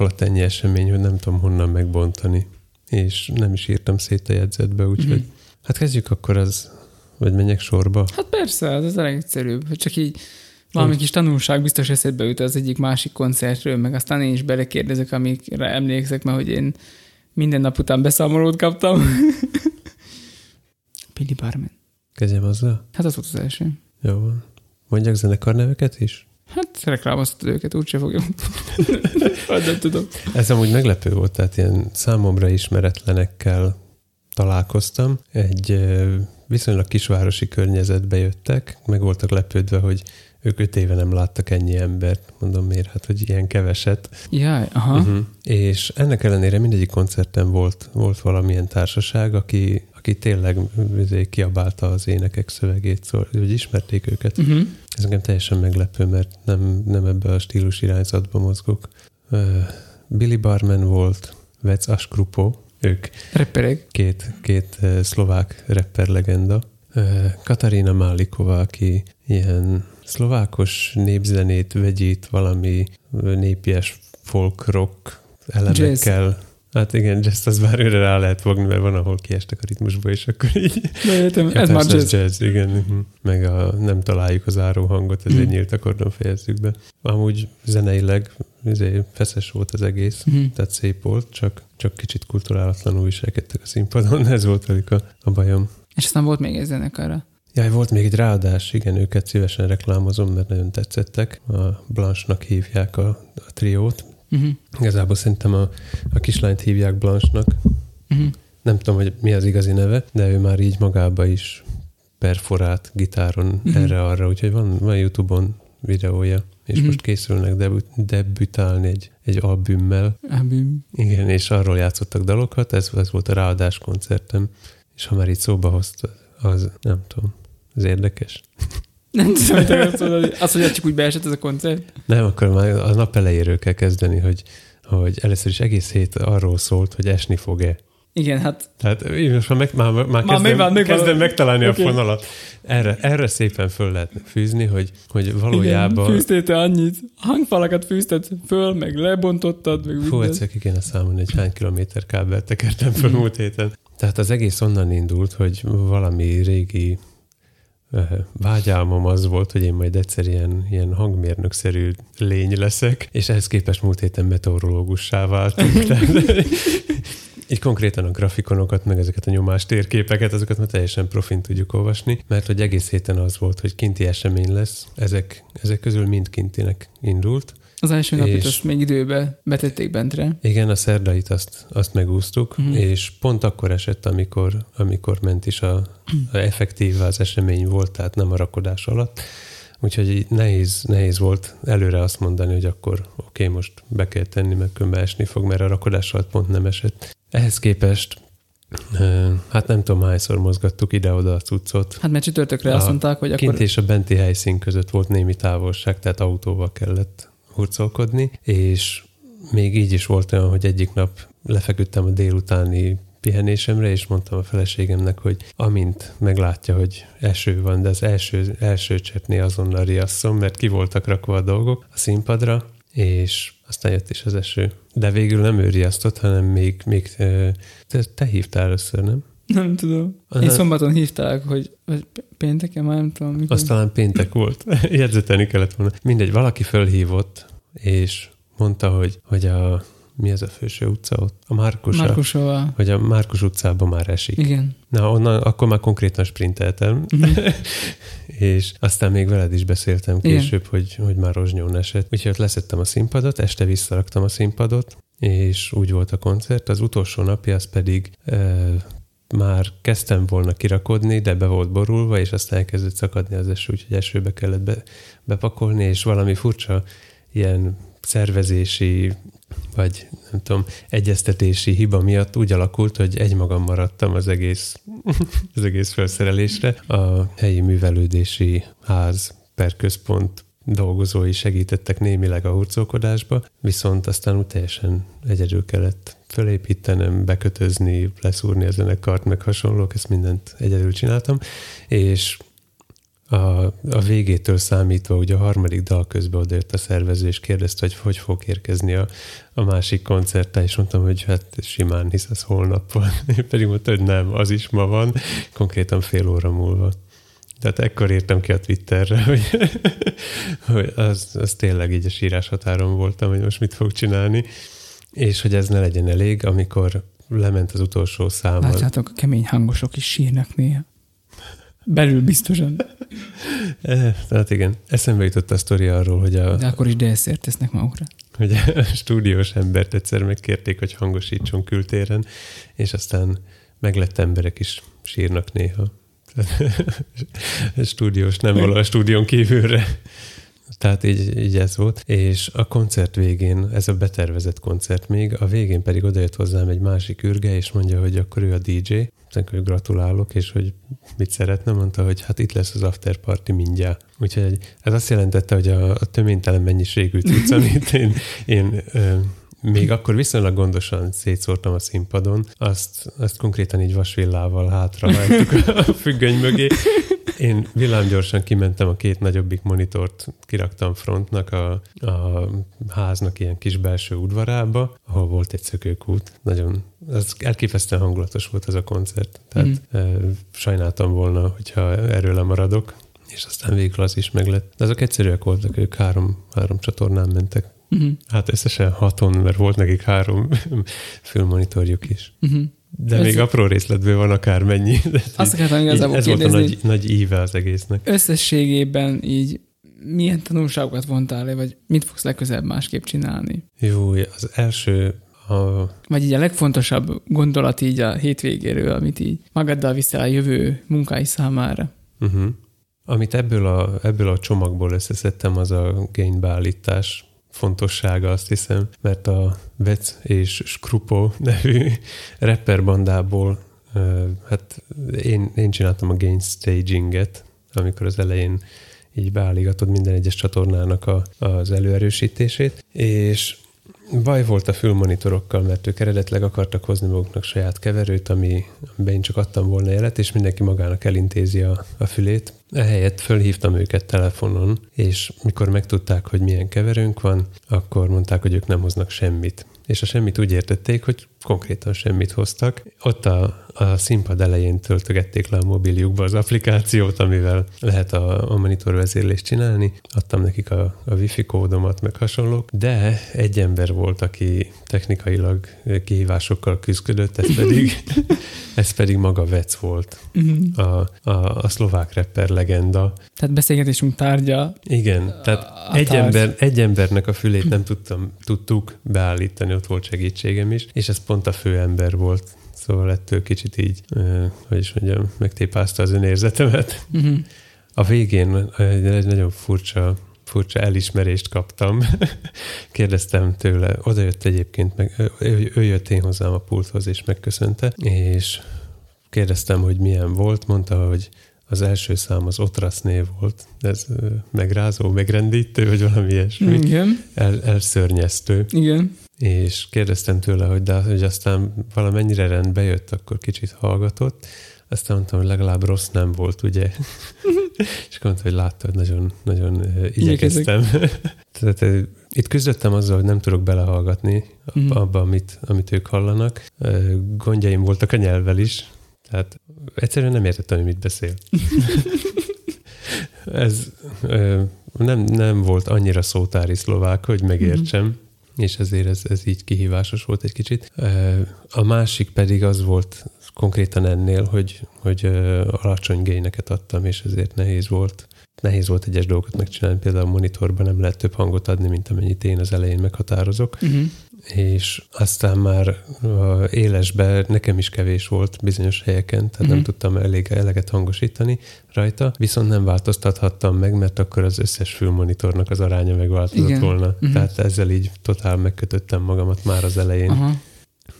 alatt ennyi esemény, hogy nem tudom honnan megbontani. És nem is írtam szét a jegyzetbe, úgyhogy hát kezdjük akkor az, vagy menjek sorba? Hát persze, az a legegyszerűbb. Csak így valami kis tanulság biztos eszedbe jut az egyik másik koncertről, meg aztán én is belekérdezek, amikre emlékszek, mert hogy én minden nap után beszámolót kaptam. Billy Barman. Kezdjem azzal? Hát az volt az első. Jó van. Mondjak zenekarneveket is? Hát reklámoztad őket, úgyse fogja hát nem tudom. Ez amúgy meglepő volt, tehát ilyen számomra ismeretlenekkel találkoztam. Egy viszonylag kisvárosi környezetbe jöttek, meg voltak lepődve, hogy ők 5 éve nem láttak ennyi embert. Mondom, miért? Hát, hogy ilyen keveset. Jaj, aha. És ennek ellenére mindegyik koncerten volt valamilyen társaság, aki tényleg kiabálta az énekek szövegét, szóval, hogy ismerték őket. Ez nekem teljesen meglepő, mert nem ebbe a stílus irányzatba mozgok. Billy Barman volt, Vec Ashkrupo, ők. Rapperek. Két szlovák rapper legenda. Katarina Málikova, aki ilyen szlovákos népzenét vegyít valami népies folk rock elemekkel. Jazz. Hát igen, jazz, az bár őre rá lehet fogni, mert van, ahol kiestek a ritmusból, és akkor így... Ez már jazz. Igen, meg nem találjuk az áró hangot, ezért nyílt akkordon fejezzük be. Amúgy zeneileg feszes volt az egész, tehát szép volt, csak kicsit kulturálatlanul viselkedtek a színpadon, ez volt velük a bajom. És aztán volt még egy zenekarra. Jaj, volt még egy ráadás, igen, őket szívesen reklámozom, mert nagyon tetszettek. A Blanche-nak hívják a triót. Igazából szerintem a kislányt hívják Blanche-nak. Nem tudom, hogy mi az igazi neve, de ő már így magába is perforált gitáron erre-arra, úgyhogy van YouTube-on videója, és most készülnek debütálni egy albümmel. Igen, és arról játszottak dalokat, ez volt a ráadás koncertem, és ha már így szóba hoztad, az, nem tudom, az érdekes. Nem tudom, hogy azt mondani. Azt, hogy csak úgy beesett ez a koncert? Nem, akkor már a nap elejéről kell kezdeni, hogy először is egész hét arról szólt, hogy esni fog-e. Igen, hát... Tehát most kezdem megtalálni a fonalat. Erre szépen föl lehet fűzni, hogy valójában... Igen, fűztél annyit. A hangfalakat fűzted föl, meg lebontottad, meg... Fú, egyszer ki kéne számolni, hogy hány kilométer kábelt tekertem föl múlt héten. Tehát az egész onnan indult, hogy valami régi vágyálmom az volt, hogy én majd egyszer ilyen hangmérnökszerű lény leszek, és ehhez képest múlt héten meteorológussá váltunk. Így konkrétan a grafikonokat, meg ezeket a nyomás térképeket, azokat már teljesen profin tudjuk olvasni, mert hogy egész héten az volt, hogy kinti esemény lesz, ezek közül mind kintinek indult. Az első napot azt még időbe betették bentre. Igen, a szerdait azt megúsztuk, és pont akkor esett, amikor ment is a effektív az esemény volt, tehát nem a rakodás alatt. Úgyhogy nehéz volt előre azt mondani, hogy akkor oké, most be kell tenni, mert különben esni fog, mert a rakodás alatt pont nem esett. Ehhez képest, hát nem tudom, hányszor mozgattuk ide-oda a cuccot. Hát mert csütörtökre azt mondták, hogy akkor... Kint és a benti helyszín között volt némi távolság, tehát autóval kellett hurcolkodni, és még így is volt olyan, hogy egyik nap lefeküdtem a délutáni pihenésemre, és mondtam a feleségemnek, hogy amint meglátja, hogy eső van, de az első cseppnél azonnal riasszom, mert ki voltak rakva a dolgok a színpadra, és aztán jött is az eső. De végül nem ő riasztott, hanem még te hívtál először, nem? Nem tudom. Én szombaton hívták, hogy pénteken már nem tudom. Mikor. Az talán péntek volt. Jegyzetelni kellett volna. Mindegy, valaki fölhívott, és mondta, hogy mi ez a Főső utca ott? A Márkusa. Hogy a Márkus utcában már esik. Igen. Na, onnan akkor már konkrétan sprinteltem, és aztán még veled is beszéltem később, hogy már Rozsnyón esett. Úgyhogy ott leszettem a színpadot, este visszaraktam a színpadot, és úgy volt a koncert. Az utolsó napja az pedig... már kezdtem volna kirakodni, de be volt borulva, és aztán elkezdett szakadni az eső, úgyhogy esőbe kellett bepakolni, és valami furcsa ilyen szervezési, vagy nem tudom, egyeztetési hiba miatt úgy alakult, hogy egymagam maradtam az egész felszerelésre. A helyi művelődési ház per központ dolgozói segítettek némileg a hurcolkodásba, viszont aztán úgy teljesen egyedül kellett fölépítenem, bekötözni, leszúrni a zenekart, meg hasonlók, ezt mindent egyedül csináltam, és a végétől számítva ugye a harmadik dal közben odajött a szervező, és kérdezte, hogy fog érkezni a másik koncertre, és mondtam, hogy hát simán, hisz az holnap van. Én pedig mondta, hogy nem, az is ma van, konkrétan fél óra múlva. Tehát ekkor írtam ki a Twitterre, hogy az tényleg így a sírás határon voltam, hogy most mit fog csinálni, és hogy ez ne legyen elég, amikor lement az utolsó szám. Látjátok, a kemény hangosok is sírnak néha. Belül biztosan. Tehát igen, eszembe jutott a sztori arról, hogy de akkor is délszert tesznek magukra. Hogy a stúdiós embert egyszer megkérték, hogy hangosítson kültéren, és aztán meglett emberek is sírnak néha. Stúdiós, nem való a stúdión kívülre. Tehát így ez volt. És a koncert végén, ez a betervezett koncert még, a végén pedig odajött hozzám egy másik ürge, és mondja, hogy akkor ő a DJ. Akkor gratulálok, és hogy mit szeretne, mondta, hogy hát itt lesz az after party mindjárt. Úgyhogy ez azt jelentette, hogy a töménytelen mennyiségű tudsz, amit én még akkor viszonylag gondosan szétszórtam a színpadon, azt konkrétan így vasvillával hátravágtuk a függöny mögé. Én villámgyorsan kimentem a két nagyobbik monitort, kiraktam frontnak a háznak ilyen kis belső udvarába, ahol volt egy szökőkút. Nagyon, az elképesztően hangulatos volt ez a koncert, tehát sajnáltam volna, hogyha erről lemaradok, és aztán végül az is meglett. De azok egyszerűek voltak, ők három csatornán mentek. Hát összesen 6-on, mert volt nekik 3 fülmonitorjuk is. De még apró részletből van akármennyi. Azt akartam igazából kérdezni. Ez volt a nagy íve az egésznek. Összességében így milyen tanulságokat vontál le, vagy mit fogsz legközelebb másképp csinálni? Jó, az első... Vagy így a legfontosabb gondolat így a hétvégéről, amit így magaddal viszel a jövő munkái számára. Amit ebből a csomagból összeszedtem, az a génybeállítás fontossága, azt hiszem, mert a Vec és Skrupo nevű rapperbandából hát én csináltam a gain staginget, amikor az elején így beállígatod minden egyes csatornának az előerősítését, és baj volt a fülmonitorokkal, mert ők eredetleg akartak hozni maguknak saját keverőt, amiben én csak adtam volna jelet, és mindenki magának elintézi a fülét. Ehelyett fölhívtam őket telefonon, és mikor megtudták, hogy milyen keverőnk van, akkor mondták, hogy ők nem hoznak semmit. És a semmit úgy értették, hogy konkrétan semmit hoztak. Ott a színpad elején töltögették le a mobiljukba az applikációt, amivel lehet a monitorvezérlést csinálni. Adtam nekik a wifi kódomat, meg hasonlók. De egy ember volt, aki technikailag kihívásokkal küzdött, ez pedig maga Vec volt. A szlovák rapper legenda. Tehát beszélgetésünk tárgya. Igen, tehát egy embernek a fülét nem tudtuk beállítani, ott volt segítségem is, és ez pont a főember volt. Szóval ettől kicsit így, hogy is mondjam, megtépázta az önérzetemet. Uh-huh. A végén egy nagyon furcsa elismerést kaptam. Kérdeztem tőle, odajött egyébként, ő jött én hozzám a pulthoz, és megköszönte, és kérdeztem, hogy milyen volt, mondta, hogy az első szám az Otraszné volt. Ez megrázó, megrendítő, vagy valami ilyesmi. Igen. Elszörnyeztő. Igen. És kérdeztem tőle, hogy aztán valamennyire rendbe jött, akkor kicsit hallgatott. Aztán mondtam, hogy legalább rossz nem volt, ugye? És mondta, hogy láttad, nagyon, nagyon igyekeztem. Tehát itt küzdöttem azzal, hogy nem tudok belehallgatni abba, amit ők hallanak. Gondjaim voltak a nyelvvel is. Tehát egyszerűen nem értettem, hogy mit beszél. Ez nem volt annyira szótári szlovák, hogy megértsem, és ezért ez így kihívásos volt egy kicsit. A másik pedig az volt konkrétan ennél, hogy alacsony gaineket adtam, és ezért nehéz volt egyes dolgokat megcsinálni. Például a monitorban nem lehet több hangot adni, mint amennyit én az elején meghatározok. És aztán már élesben nekem is kevés volt bizonyos helyeken, tehát nem tudtam eleget hangosítani rajta, viszont nem változtathattam meg, mert akkor az összes fülmonitornak az aránya megváltozott volna. Tehát ezzel így totál megkötöttem magamat már az elején.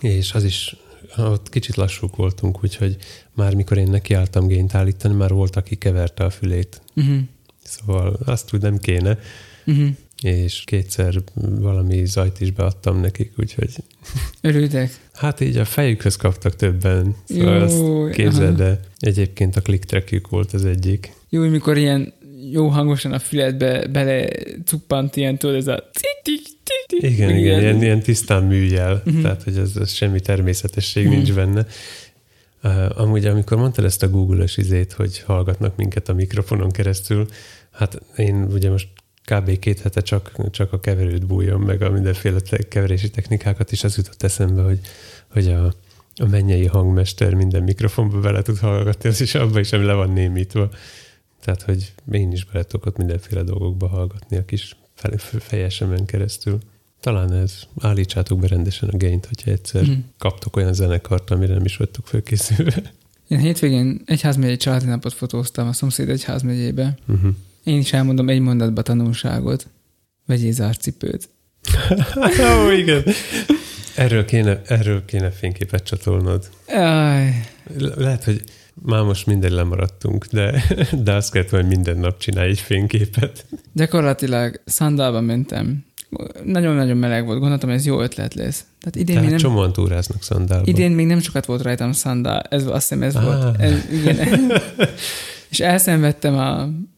És az is, ott kicsit lassúk voltunk, úgyhogy már mikor én nekiálltam gént állítani, már volt, aki keverte a fülét. Szóval azt úgy nem kéne. És kétszer valami zajt is beadtam nekik, úgyhogy... Örültek. Hát így a fejükhöz kaptak többen, szóval azt képzeld, de egyébként a click trackjük volt az egyik. Jó, mikor ilyen jó hangosan a fületbe bele cuppant ilyen tőle ez a... Igen, ilyen tisztán műjel, tehát hogy ez semmi természetesség nincs benne. Amúgy, amikor mondtad ezt a Google-ös izét, hogy hallgatnak minket a mikrofonon keresztül, hát én ugye most kb. 2 hete csak a keverőt bújjon meg, a mindenféle keverési technikákat, és az jutott eszembe, hogy a mennyei hangmester minden mikrofonba bele tud hallgatni, az is abban is, ami le van némítva. Tehát, hogy én is bele tudok ott mindenféle dolgokba hallgatni a kis fejesemen keresztül. Talán ez, állítsátok be rendesen a gaint, hogyha egyszer kaptok olyan zenekart, amire nem is vagytok fölkészülve. Én hétvégén egyházmegyei családi napot fotóztam a szomszéd egyházmegyébe. Én is elmondom egy mondatba tanulságot. Vegyél zárcipőt. Ó, igen. Erről kéne fényképet csatolnod. Lehet, hogy már most minden lemaradtunk, de azt kellett, hogy minden nap csinálj egy fényképet. Gyakorlatilag szandálba mentem. Nagyon-nagyon meleg volt. Gondoltam, ez jó ötlet lesz. Tehát csomóan túráznak szandálba. Idén még nem sokat volt rajtam szandál. Azt hiszem ez volt. Igen. És elszenvedtem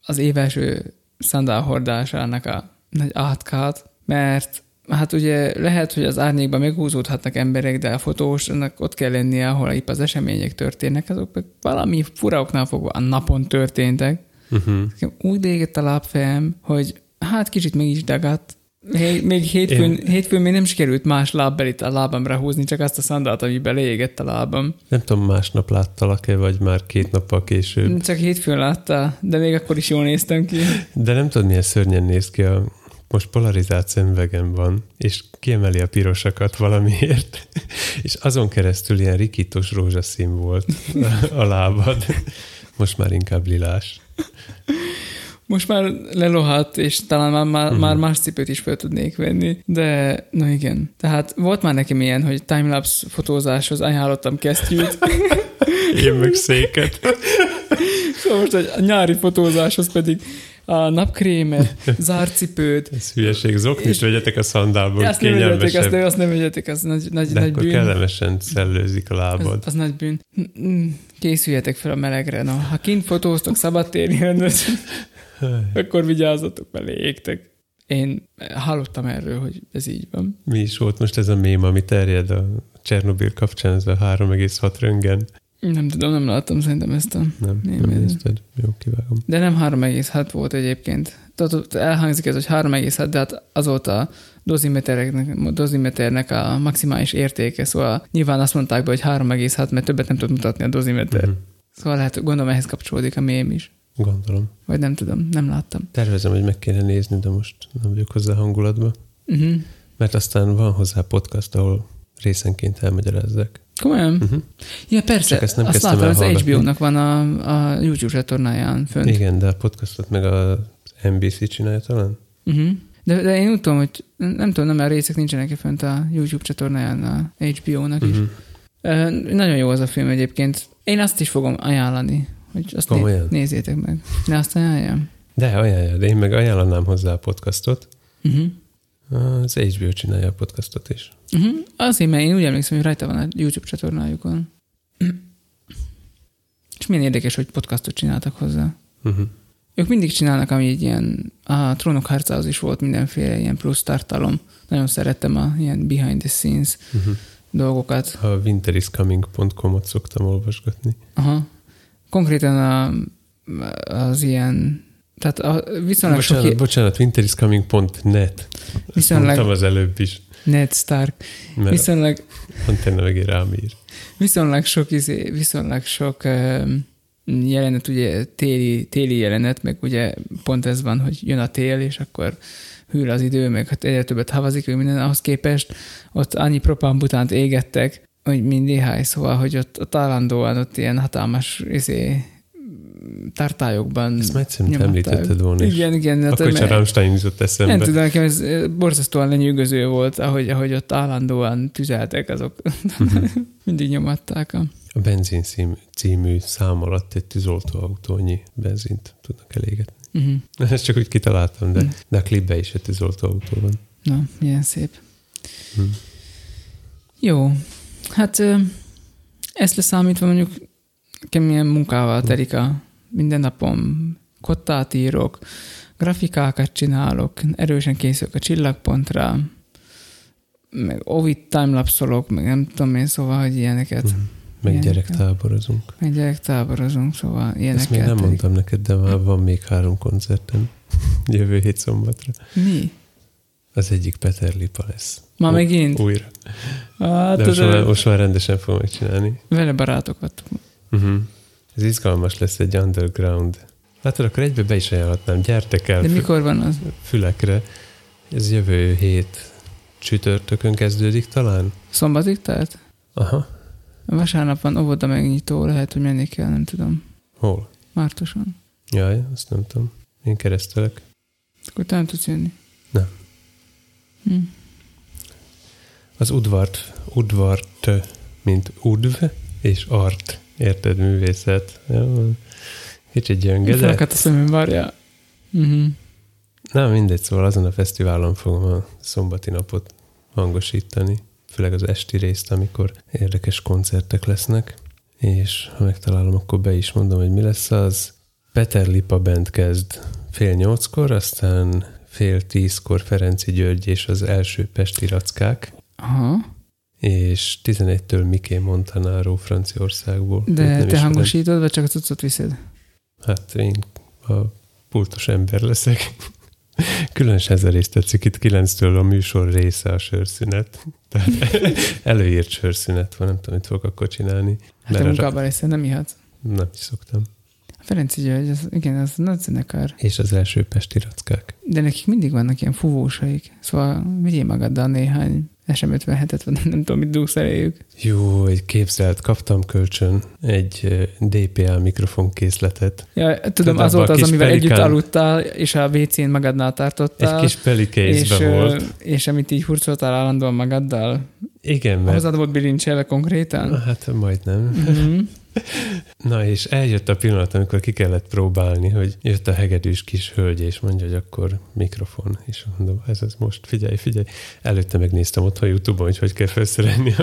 az év első szandál hordásának a nagy átkát, mert hát ugye lehet, hogy az árnyékban meghúzódhatnak emberek, de a fotósnak ott kell lennie, ahol épp az események történnek, azok pedig valami furaoknál fogva a napon történtek. Úgy égett a lábfejem, hogy hát kicsit meg is dagadt. Még hétfőn még nem sikerült más lábbelit a lábamra húzni, csak azt a szandált, ami beleégett a lábam. Nem tudom, másnap láttalak-e, vagy már 2 nappal később. Csak hétfőn láttál, de még akkor is jól néztem ki. De nem tudod, milyen szörnyen néz ki a... Most polarizált szemüvegem van, és kiemeli a pirosakat valamiért, és azon keresztül ilyen rikítós rózsaszín volt a lábad. Most már inkább lilás. Most már lelohadt, és talán már más cipőt is fel tudnék venni, de na igen. Tehát volt már nekem ilyen, hogy timelapse fotózáshoz ajánlottam kesztyűt. Én meg széket. Szóval most a nyári fotózáshoz pedig a napkrémet, zárcipőt. Ez hülyeség, zoknit vegyetek a szandálból, ja, kényelmesebb. Azt nem vegyetek, az nagy bűn. De kellemesen szellőzik a lábad. Az nagy bűn. Készüljetek fel a melegre. No, ha kint fotóztok szabadtéri rendőt, akkor vigyázzatok, mert égtek. Én hallottam erről, hogy ez így van. Mi is volt most ez a mém, ami terjed a Csernobil kapcsán, ez a 3,6 röntgen? Nem tudom, nem láttam szerintem ezt a... Nem nézted. Jó, kivágom. De nem 3,6 volt egyébként. Tehát elhangzik ez, hogy 3,6, de hát azóta a dozimeternek a maximális értéke, szóval nyilván azt mondták be, hogy 3,6, mert többet nem tud mutatni a dozimeter. Szóval hát gondolom ehhez kapcsolódik a mém is. Gondolom. Vagy nem tudom, nem láttam. Tervezem, hogy meg kéne nézni, de most nem vagyok hozzá hangulatba. Uh-huh. Mert aztán van hozzá podcast, ahol részenként elmagyarázzák. Komolyan? Uh-huh. Ja, persze. Azt látom, az HBO-nak van a YouTube csatornáján fönt. Igen, de a podcastot meg a NBC csinálja talán. Uh-huh. De én úgy tudom, hogy nem tudom, nem, mert részek nincsenek fönt a YouTube csatornáján a HBO-nak is. Uh-huh. Nagyon jó az a film egyébként. Én azt is fogom ajánlani, hogy azt nézzétek meg. De azt ajánljam. De ajánljad. Én meg ajánlanám hozzá a podcastot. Uh-huh. Az HBO csinálja a podcastot is. Uh-huh. Azért, mert én úgy emlékszem, hogy rajta van a YouTube csatornájukon. És milyen érdekes, hogy podcastot csináltak hozzá. Uh-huh. Ők mindig csinálnak, ami egy ilyen, a Trónok harcához is volt mindenféle ilyen plusz tartalom. Nagyon szerettem a ilyen behind the scenes dolgokat. A winteriscoming.com-ot szoktam olvasgatni. Aha. Konkrétan az ilyen, tehát viszonylag... Bocsánat, winteriscoming.net. Mondtam az előbb is. Ned Stark. Mert viszonylag... Antenna meg rám ír. Viszonylag sok jelenet, ugye téli jelenet, meg ugye pont ez van, hogy jön a tél, és akkor hűl az idő, meg hát egyre többet havazik, meg minden, ahhoz képest ott annyi propambutánt égettek, hogy mindéhány, szóval, hogy ott állandóan ott ilyen hatalmas tartályokban. Ezt már egyszerűen említetted volna is. Igen. Akkor is a Rammstein jutott eszembe. Nem tudom, nekem ez borzasztóan lenyűgöző volt, ahogy ott állandóan tüzeltek azok. Uh-huh. Mindig nyomatták a Benzin című szám alatt egy tűzoltóautónyi benzint tudnak elégetni. Uh-huh. Ezt csak úgy kitaláltam, de a klipben is egy tűzoltóautó van. Na, milyen szép. Uh-huh. Jó. Hát ezt leszámítva mondjuk keményen munkával telik a minden napom. Kottát írok, grafikákat csinálok, erősen készülök a csillagpontra, meg Ovid timelapszolok, meg nem tudom én, szóval, hogy ilyeneket. Uh-huh. Meg gyerektáborozunk. Szóval ilyeneket. Ezt még nem mondtam neked, de már van még 3 koncertem jövő hét szombatra. Mi? Az egyik Peter Lipa lesz. Ma megint? Újra. De most már rendesen fogom megcsinálni. Vele barátok vagytok. Uh-huh. Ez izgalmas lesz, egy underground. Látod, akkor egybe be is ajánlatnám. Gyertek el. De mikor van az? Fülekre. Ez jövő hét csütörtökön kezdődik talán. Szombatig tehát? Aha. Vasárnap van óvoda megnyitó, lehet, hogy menni kell, nem tudom. Hol? Mártoson. Jaj, azt nem tudom. Én keresztelek. Akkor te nem tudsz jönni? Nem. Hm. Az udvart, mint udv és art. Érted, művészet. Kicsit gyönge, de... Felakat a szemem várja. Uh-huh. Na, mindegy, szóval azon a fesztiválon fogom a szombati napot hangosítani. Főleg az esti részt, amikor érdekes koncertek lesznek, és ha megtalálom, akkor be is mondom, hogy mi lesz az. Peter Lipa Band kezd 7:30, aztán 9:30 Ferenci György és az első pesti rackák. Aha. És 11-től Miké Montanaro Franciaországból. De te hangosítod, vagy csak a cuccot viszed? Hát én a pultos ember leszek. Különösen ez a részt tetszik, itt 9-től a műsor része a sörszünet. Tehát előírt sörszünet van, nem tudom, mit fogok akkor csinálni. Hát a munkában részén nem ihatsz. Nem is szoktam. A Ferenci György, az nagy zenekar. És az első pesti rackák. De nekik mindig vannak ilyen fúvósaik, szóval vigyél magaddal néhány SM57-et, vagy nem tudom, mit dugsz eléjük. Jó, egy képzelt, kaptam kölcsön egy DPA mikrofonkészletet. Ja, tudom, az volt az, amivel együtt aludtál, és a WC-n magadnál tartottál. Egy kis pelikésbe volt. És amit így hurcoltál állandóan magaddal. Igen, mert... Hozzád volt bilincselve konkrétan? Hát majdnem. Mm-hmm. Na, és eljött a pillanat, amikor ki kellett próbálni, hogy jött a hegedűs kis hölgy, és mondja, hogy akkor mikrofon. És mondom, ez most, figyelj. Előtte megnéztem otthon YouTube-on, hogy kell felszerelni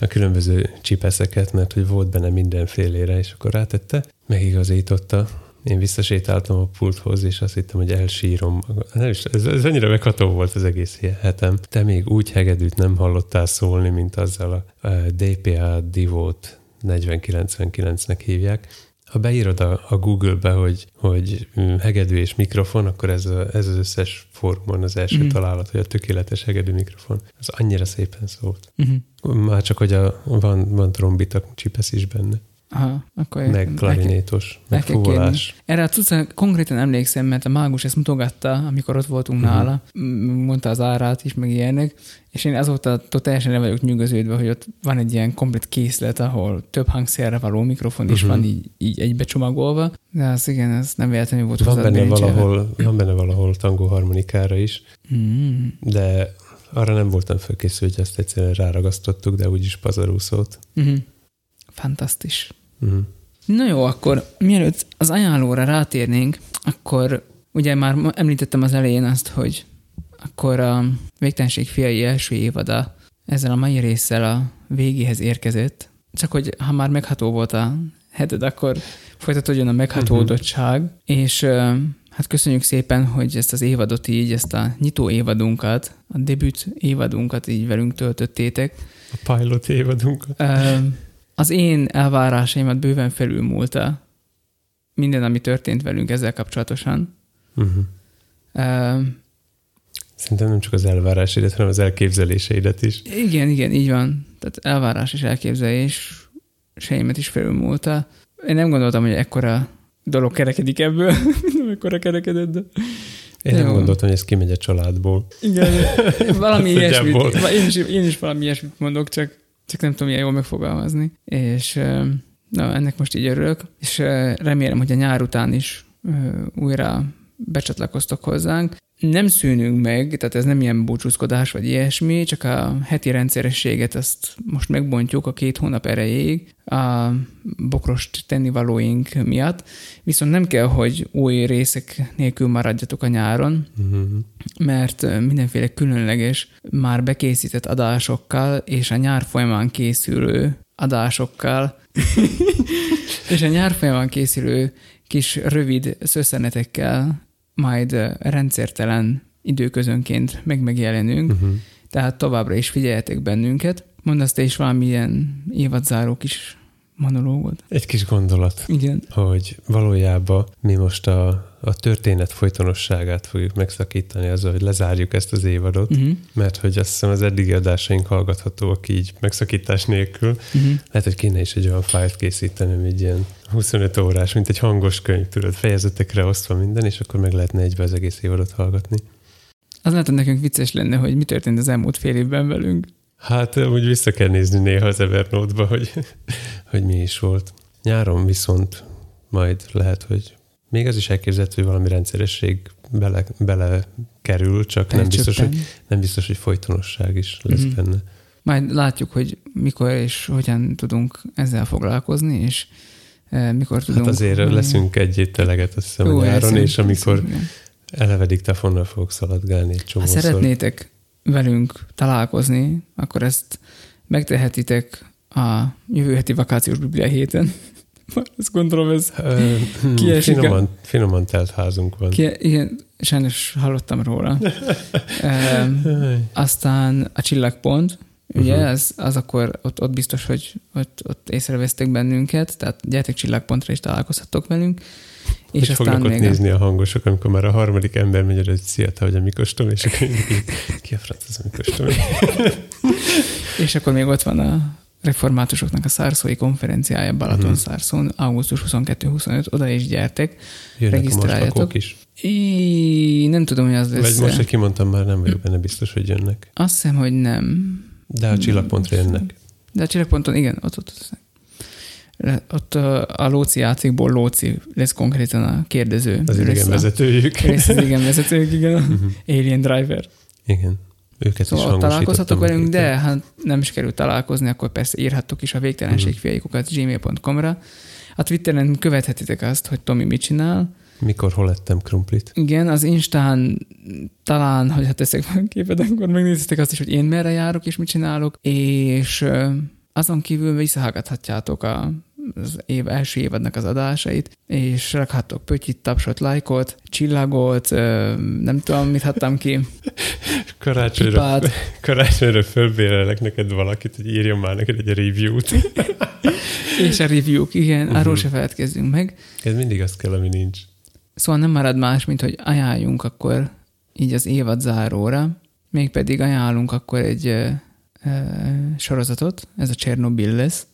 a különböző csipeszeket, mert hogy volt benne mindenfélére, és akkor rátette, megigazította, Én visszasétáltam a pulthoz, és azt hittem, hogy elsírom. Nem is, ez annyira megható volt az egész hetem. Te még úgy hegedűt nem hallottál szólni, mint azzal a DPA Divót 4099-nek hívják. Ha beírod a Google-be, hogy hegedű és mikrofon, akkor ez az összes formon az első találat, hogy a tökéletes hegedű mikrofon. Ez annyira szépen szólt. Már csak, hogy van trombita csipesz is benne. Aha, akkor meg klarinétos, meg fúvolás. Erre a cuccra konkrétan emlékszem, mert a mágus ezt mutogatta, amikor ott voltunk nála, mondta az árát is, meg ilyenek, és én azóta teljesen le vagyok nyűgöződve, hogy ott van egy ilyen komplet készlet, ahol több hangszerre való mikrofon is van így egybecsomagolva, de az igen, ez nem véletlenül volt hozzá. Van benne valahol tangó harmonikára is, de arra nem voltam fölkészült, hogy ezt egyszerűen ráragasztottuk, de úgyis pazarúszót. Fantasztis. Na jó, akkor mielőtt az ajánlóra rátérnénk, akkor ugye már említettem az elején azt, hogy akkor a Végtelenség fiai első évada ezzel a mai résszel a végéhez érkezett. Csak hogy ha már megható volt a heted, akkor folytatódjon a meghatódottság. És hát köszönjük szépen, hogy ezt az évadot így, ezt a nyitó évadunkat, a debüt évadunkat így velünk töltöttétek. A pilot évadunkat. Az én elvárásaimat bőven felülmúlta minden, ami történt velünk ezzel kapcsolatosan. Szerintem nem csak az elvárásaidat, hanem az elképzeléseidet is. Igen, így van. Tehát elvárás és elképzeléseimet is felülmúlta. Én nem gondoltam, hogy ekkora dolog kerekedik ebből, nem ekkora kerekedett, de... Én nem gondoltam, hogy ez kimegy a családból. Igen, valami ilyesmit. Én is valami ilyesmit mondok, csak nem tudom ilyen jól megfogalmazni, és na, ennek most így örülök, és remélem, hogy a nyár után is újra becsatlakoztok hozzánk. Nem szűnünk meg, tehát ez nem ilyen búcsúzkodás vagy ilyesmi, csak a heti rendszerességet azt most megbontjuk a 2 hónap erejéig a bokrost tennivalóink miatt, viszont nem kell, hogy új részek nélkül maradjatok a nyáron, mert mindenféle különleges, már bekészített adásokkal és a nyár folyamán készülő adásokkal és a nyár folyamán készülő kis rövid szösszenetekkel majd rendszertelen időközönként megjelenünk, tehát továbbra is figyeljetek bennünket. Mondasz te is valamilyen évadzáró kis monológot? Egy kis gondolat, igen. Hogy valójában mi most a történet folytonosságát fogjuk megszakítani azzal, hogy lezárjuk ezt az évadot, mert hogy azt hiszem az eddigi adásaink hallgathatóak így megszakítás nélkül. Lehet, hogy kéne is egy olyan fájlt készítenem, egy ilyen 25 órás, mint egy hangos könyv, tudod, fejezetekre osztva minden, és akkor meg lehetne egybe az egész évadot hallgatni. Az lehet, hogy nekünk vicces lenne, hogy mi történt az elmúlt fél évben velünk. Hát, úgy vissza kell nézni néha az Evernote-ba, hogy mi is volt. Nyáron viszont majd lehet, hogy még az is elképzelhető, hogy valami rendszeresség bele kerül, csak nem biztos, hogy folytonosság is lesz benne. Majd látjuk, hogy mikor és hogyan tudunk ezzel foglalkozni, és mikor tudunk... Hát azért leszünk egy-két teleget, azt hiszem, nyáron, és amikor elevedik telefonnal fogok szaladgálni egy csomószor. Ha szeretnétek velünk találkozni, akkor ezt megtehetitek a jövő heti vakációs Biblia héten. Azt gondolom, ez kiesik. Finoman telt házunk van. Igen, sajnos hallottam róla. Aztán a csillagpont, ugye, az akkor ott biztos, hogy ott észrevesztek bennünket, tehát gyertek csillagpontra és találkozhattok velünk. És hogy fognak ott nézni a hangosok, amikor már a harmadik ember megy, hogy szia, te vagy a Mikostom, és akkor ki a franc az a Mikostom. És akkor még ott van a reformátusoknak a szárszói konferenciája Balatonszárszón, augusztus 22-25, oda is gyertek, jönnek regisztráljatok. Nem tudom, hogy az lesz. Vagy most, hogy kimondtam, már nem vagyok benne biztos, hogy jönnek. Azt hiszem, hogy nem. De a csillagpontra jönnek. De a csillagponton, igen, ott a Lóci játékból Lóci lesz konkrétan a kérdező. Az idegenvezetőjük. Az idegenvezetőjük, igen. Alien Driver. Igen. Őket szóval is hangosítottam. Találkozhatok velünk, de ha nem is kerül találkozni, akkor persze írhattok is a végtelenségfiaikukat gmail.com-ra. A Twitteren követhetitek azt, hogy Tomi mit csinál. Mikor hol ettem krumplit. Igen, az Instán talán, hogyha teszek van képet, akkor megnézitek azt is, hogy én merre járok és mit csinálok, és azon kívül visszahallgathatjátok a az év első évadnak az adásait, és rakhattok pötyit, tapsot, lájkot, csillagot, nem tudom, mit hattam ki. Karácsonyra fölbérelek neked valakit, hogy írjon már neked egy review-t. És a review-k, igen, arról se feledkezzünk meg. Ez mindig azt kell, ami nincs. Szóval nem marad más, mint hogy ajánljunk akkor így az évad záróra, mégpedig ajánlunk akkor egy sorozatot, ez a Csernobil lesz.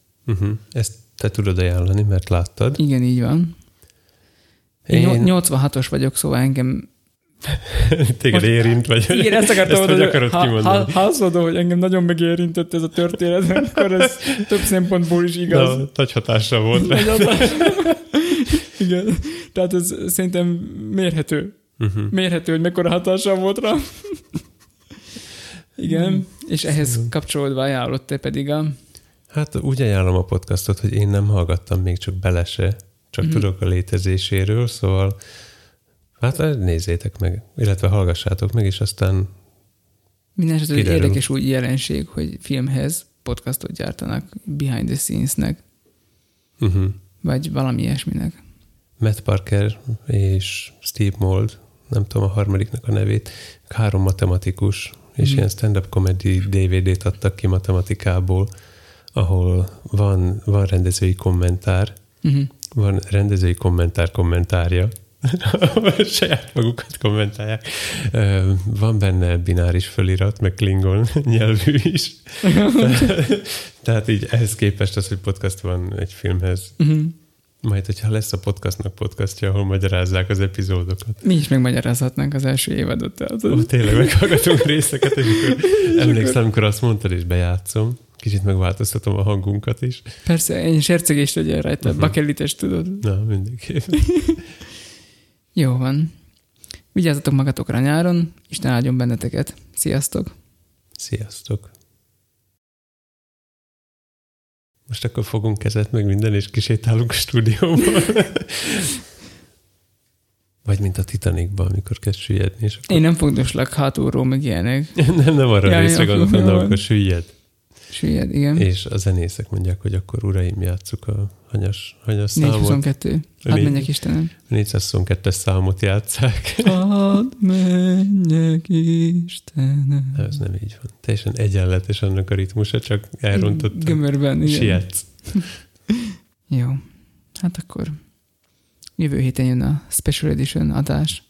Ezt te tudod ajánlani, mert láttad. Igen, így van. Én 86-os vagyok, szóval engem... Téged érint vagy. Igen, ezt akartam, ezt akarod kimondani. Házadó, hogy engem nagyon megérintett ez a történet, amikor ez több szempontból is igaz. Na, nagy hatással volt. Igen, tehát ez szerintem mérhető. Mérhető, hogy mekkora hatással volt rá. Igen, és ehhez kapcsolódva ajánlott te pedig a... Hát úgy ajánlom a podcastot, hogy én nem hallgattam még csak bele se, csak tudok a létezéséről, szóval hát nézzétek meg, illetve hallgassátok meg, és aztán mindenesetre egy érdekes új jelenség, hogy filmhez podcastot gyártanak behind the scenes-nek, vagy valami ilyesminek. Matt Parker és Steve Mould, nem tudom a harmadiknak a nevét, 3 matematikus, és ilyen stand-up comedy DVD-t adtak ki matematikából, ahol van rendezői kommentár, van rendezői kommentár kommentárja, saját magukat kommentálják. Van benne bináris fölirat, meg klingon nyelvű is. Tehát így ehhez képest az, hogy podcast van egy filmhez. Majd, hogyha lesz a podcastnak podcastja, ahol magyarázzák az epizódokat. Mi is megmagyarázhatnánk az első évadot. Tehát. Ó, tényleg meghallgatunk részeket, és emlékszem, amikor azt mondtad, és bejátszom. Kicsit megváltoztatom a hangunkat is. Persze, én sercegést legyen rajta, bakelítes tudod. Na, mindenképpen. Jó van. Vigyázzatok magatokra nyáron, Isten áldjon benneteket. Sziasztok! Sziasztok! Most akkor fogunk kezet meg minden, és kisétálunk a stúdióban. Vagy mint a Titanicban, amikor kezd süllyedni. És akkor... Én nem fogdoslak hátulról, meg ilyenek. nem arra részre gondolom, de akkor süllyed. Süllyed, igen. És a zenészek mondják, hogy akkor uraim, játsszuk a hanyas számot. 422. Hát menjek Istenem. 422-es számot játsszák. Hát menjek Istenem. Ez nem így van. Teljesen egyenletes annak a ritmusa, csak elrontott. Gömörben, igen. Sietsz. Jó. Hát akkor jövő héten jön a Special Edition adás.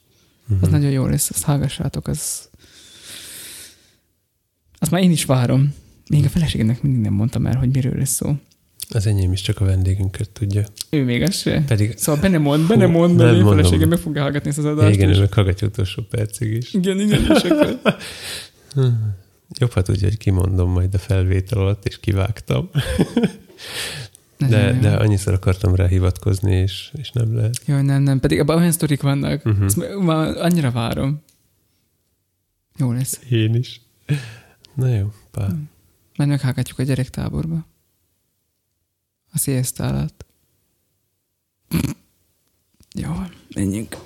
Az nagyon jó lesz, azt hallgassátok. Azt már én is várom. Még a feleségemnek mindig nem mondtam el, hogy miről lesz szó. Az enyém is csak a vendégünket tudja. Ő még az se. Pedig... Szóval be ne mondd, mert én feleségem meg fogja hallgatni ezt az adást. Igen, ő meg hallgatja utolsó percig is. Igen, és akkor... Jobb, ha tudja, hogy kimondom majd a felvétel alatt, és kivágtam. de annyiszor akartam rá hivatkozni, és nem lehet. Jaj, nem. Pedig abban olyan sztorik vannak. Már annyira várom. Jó lesz. Én is. Na jó, pár. Majd meghallgatjuk a gyerektáborba. A siesta alatt. Jó, menjünk.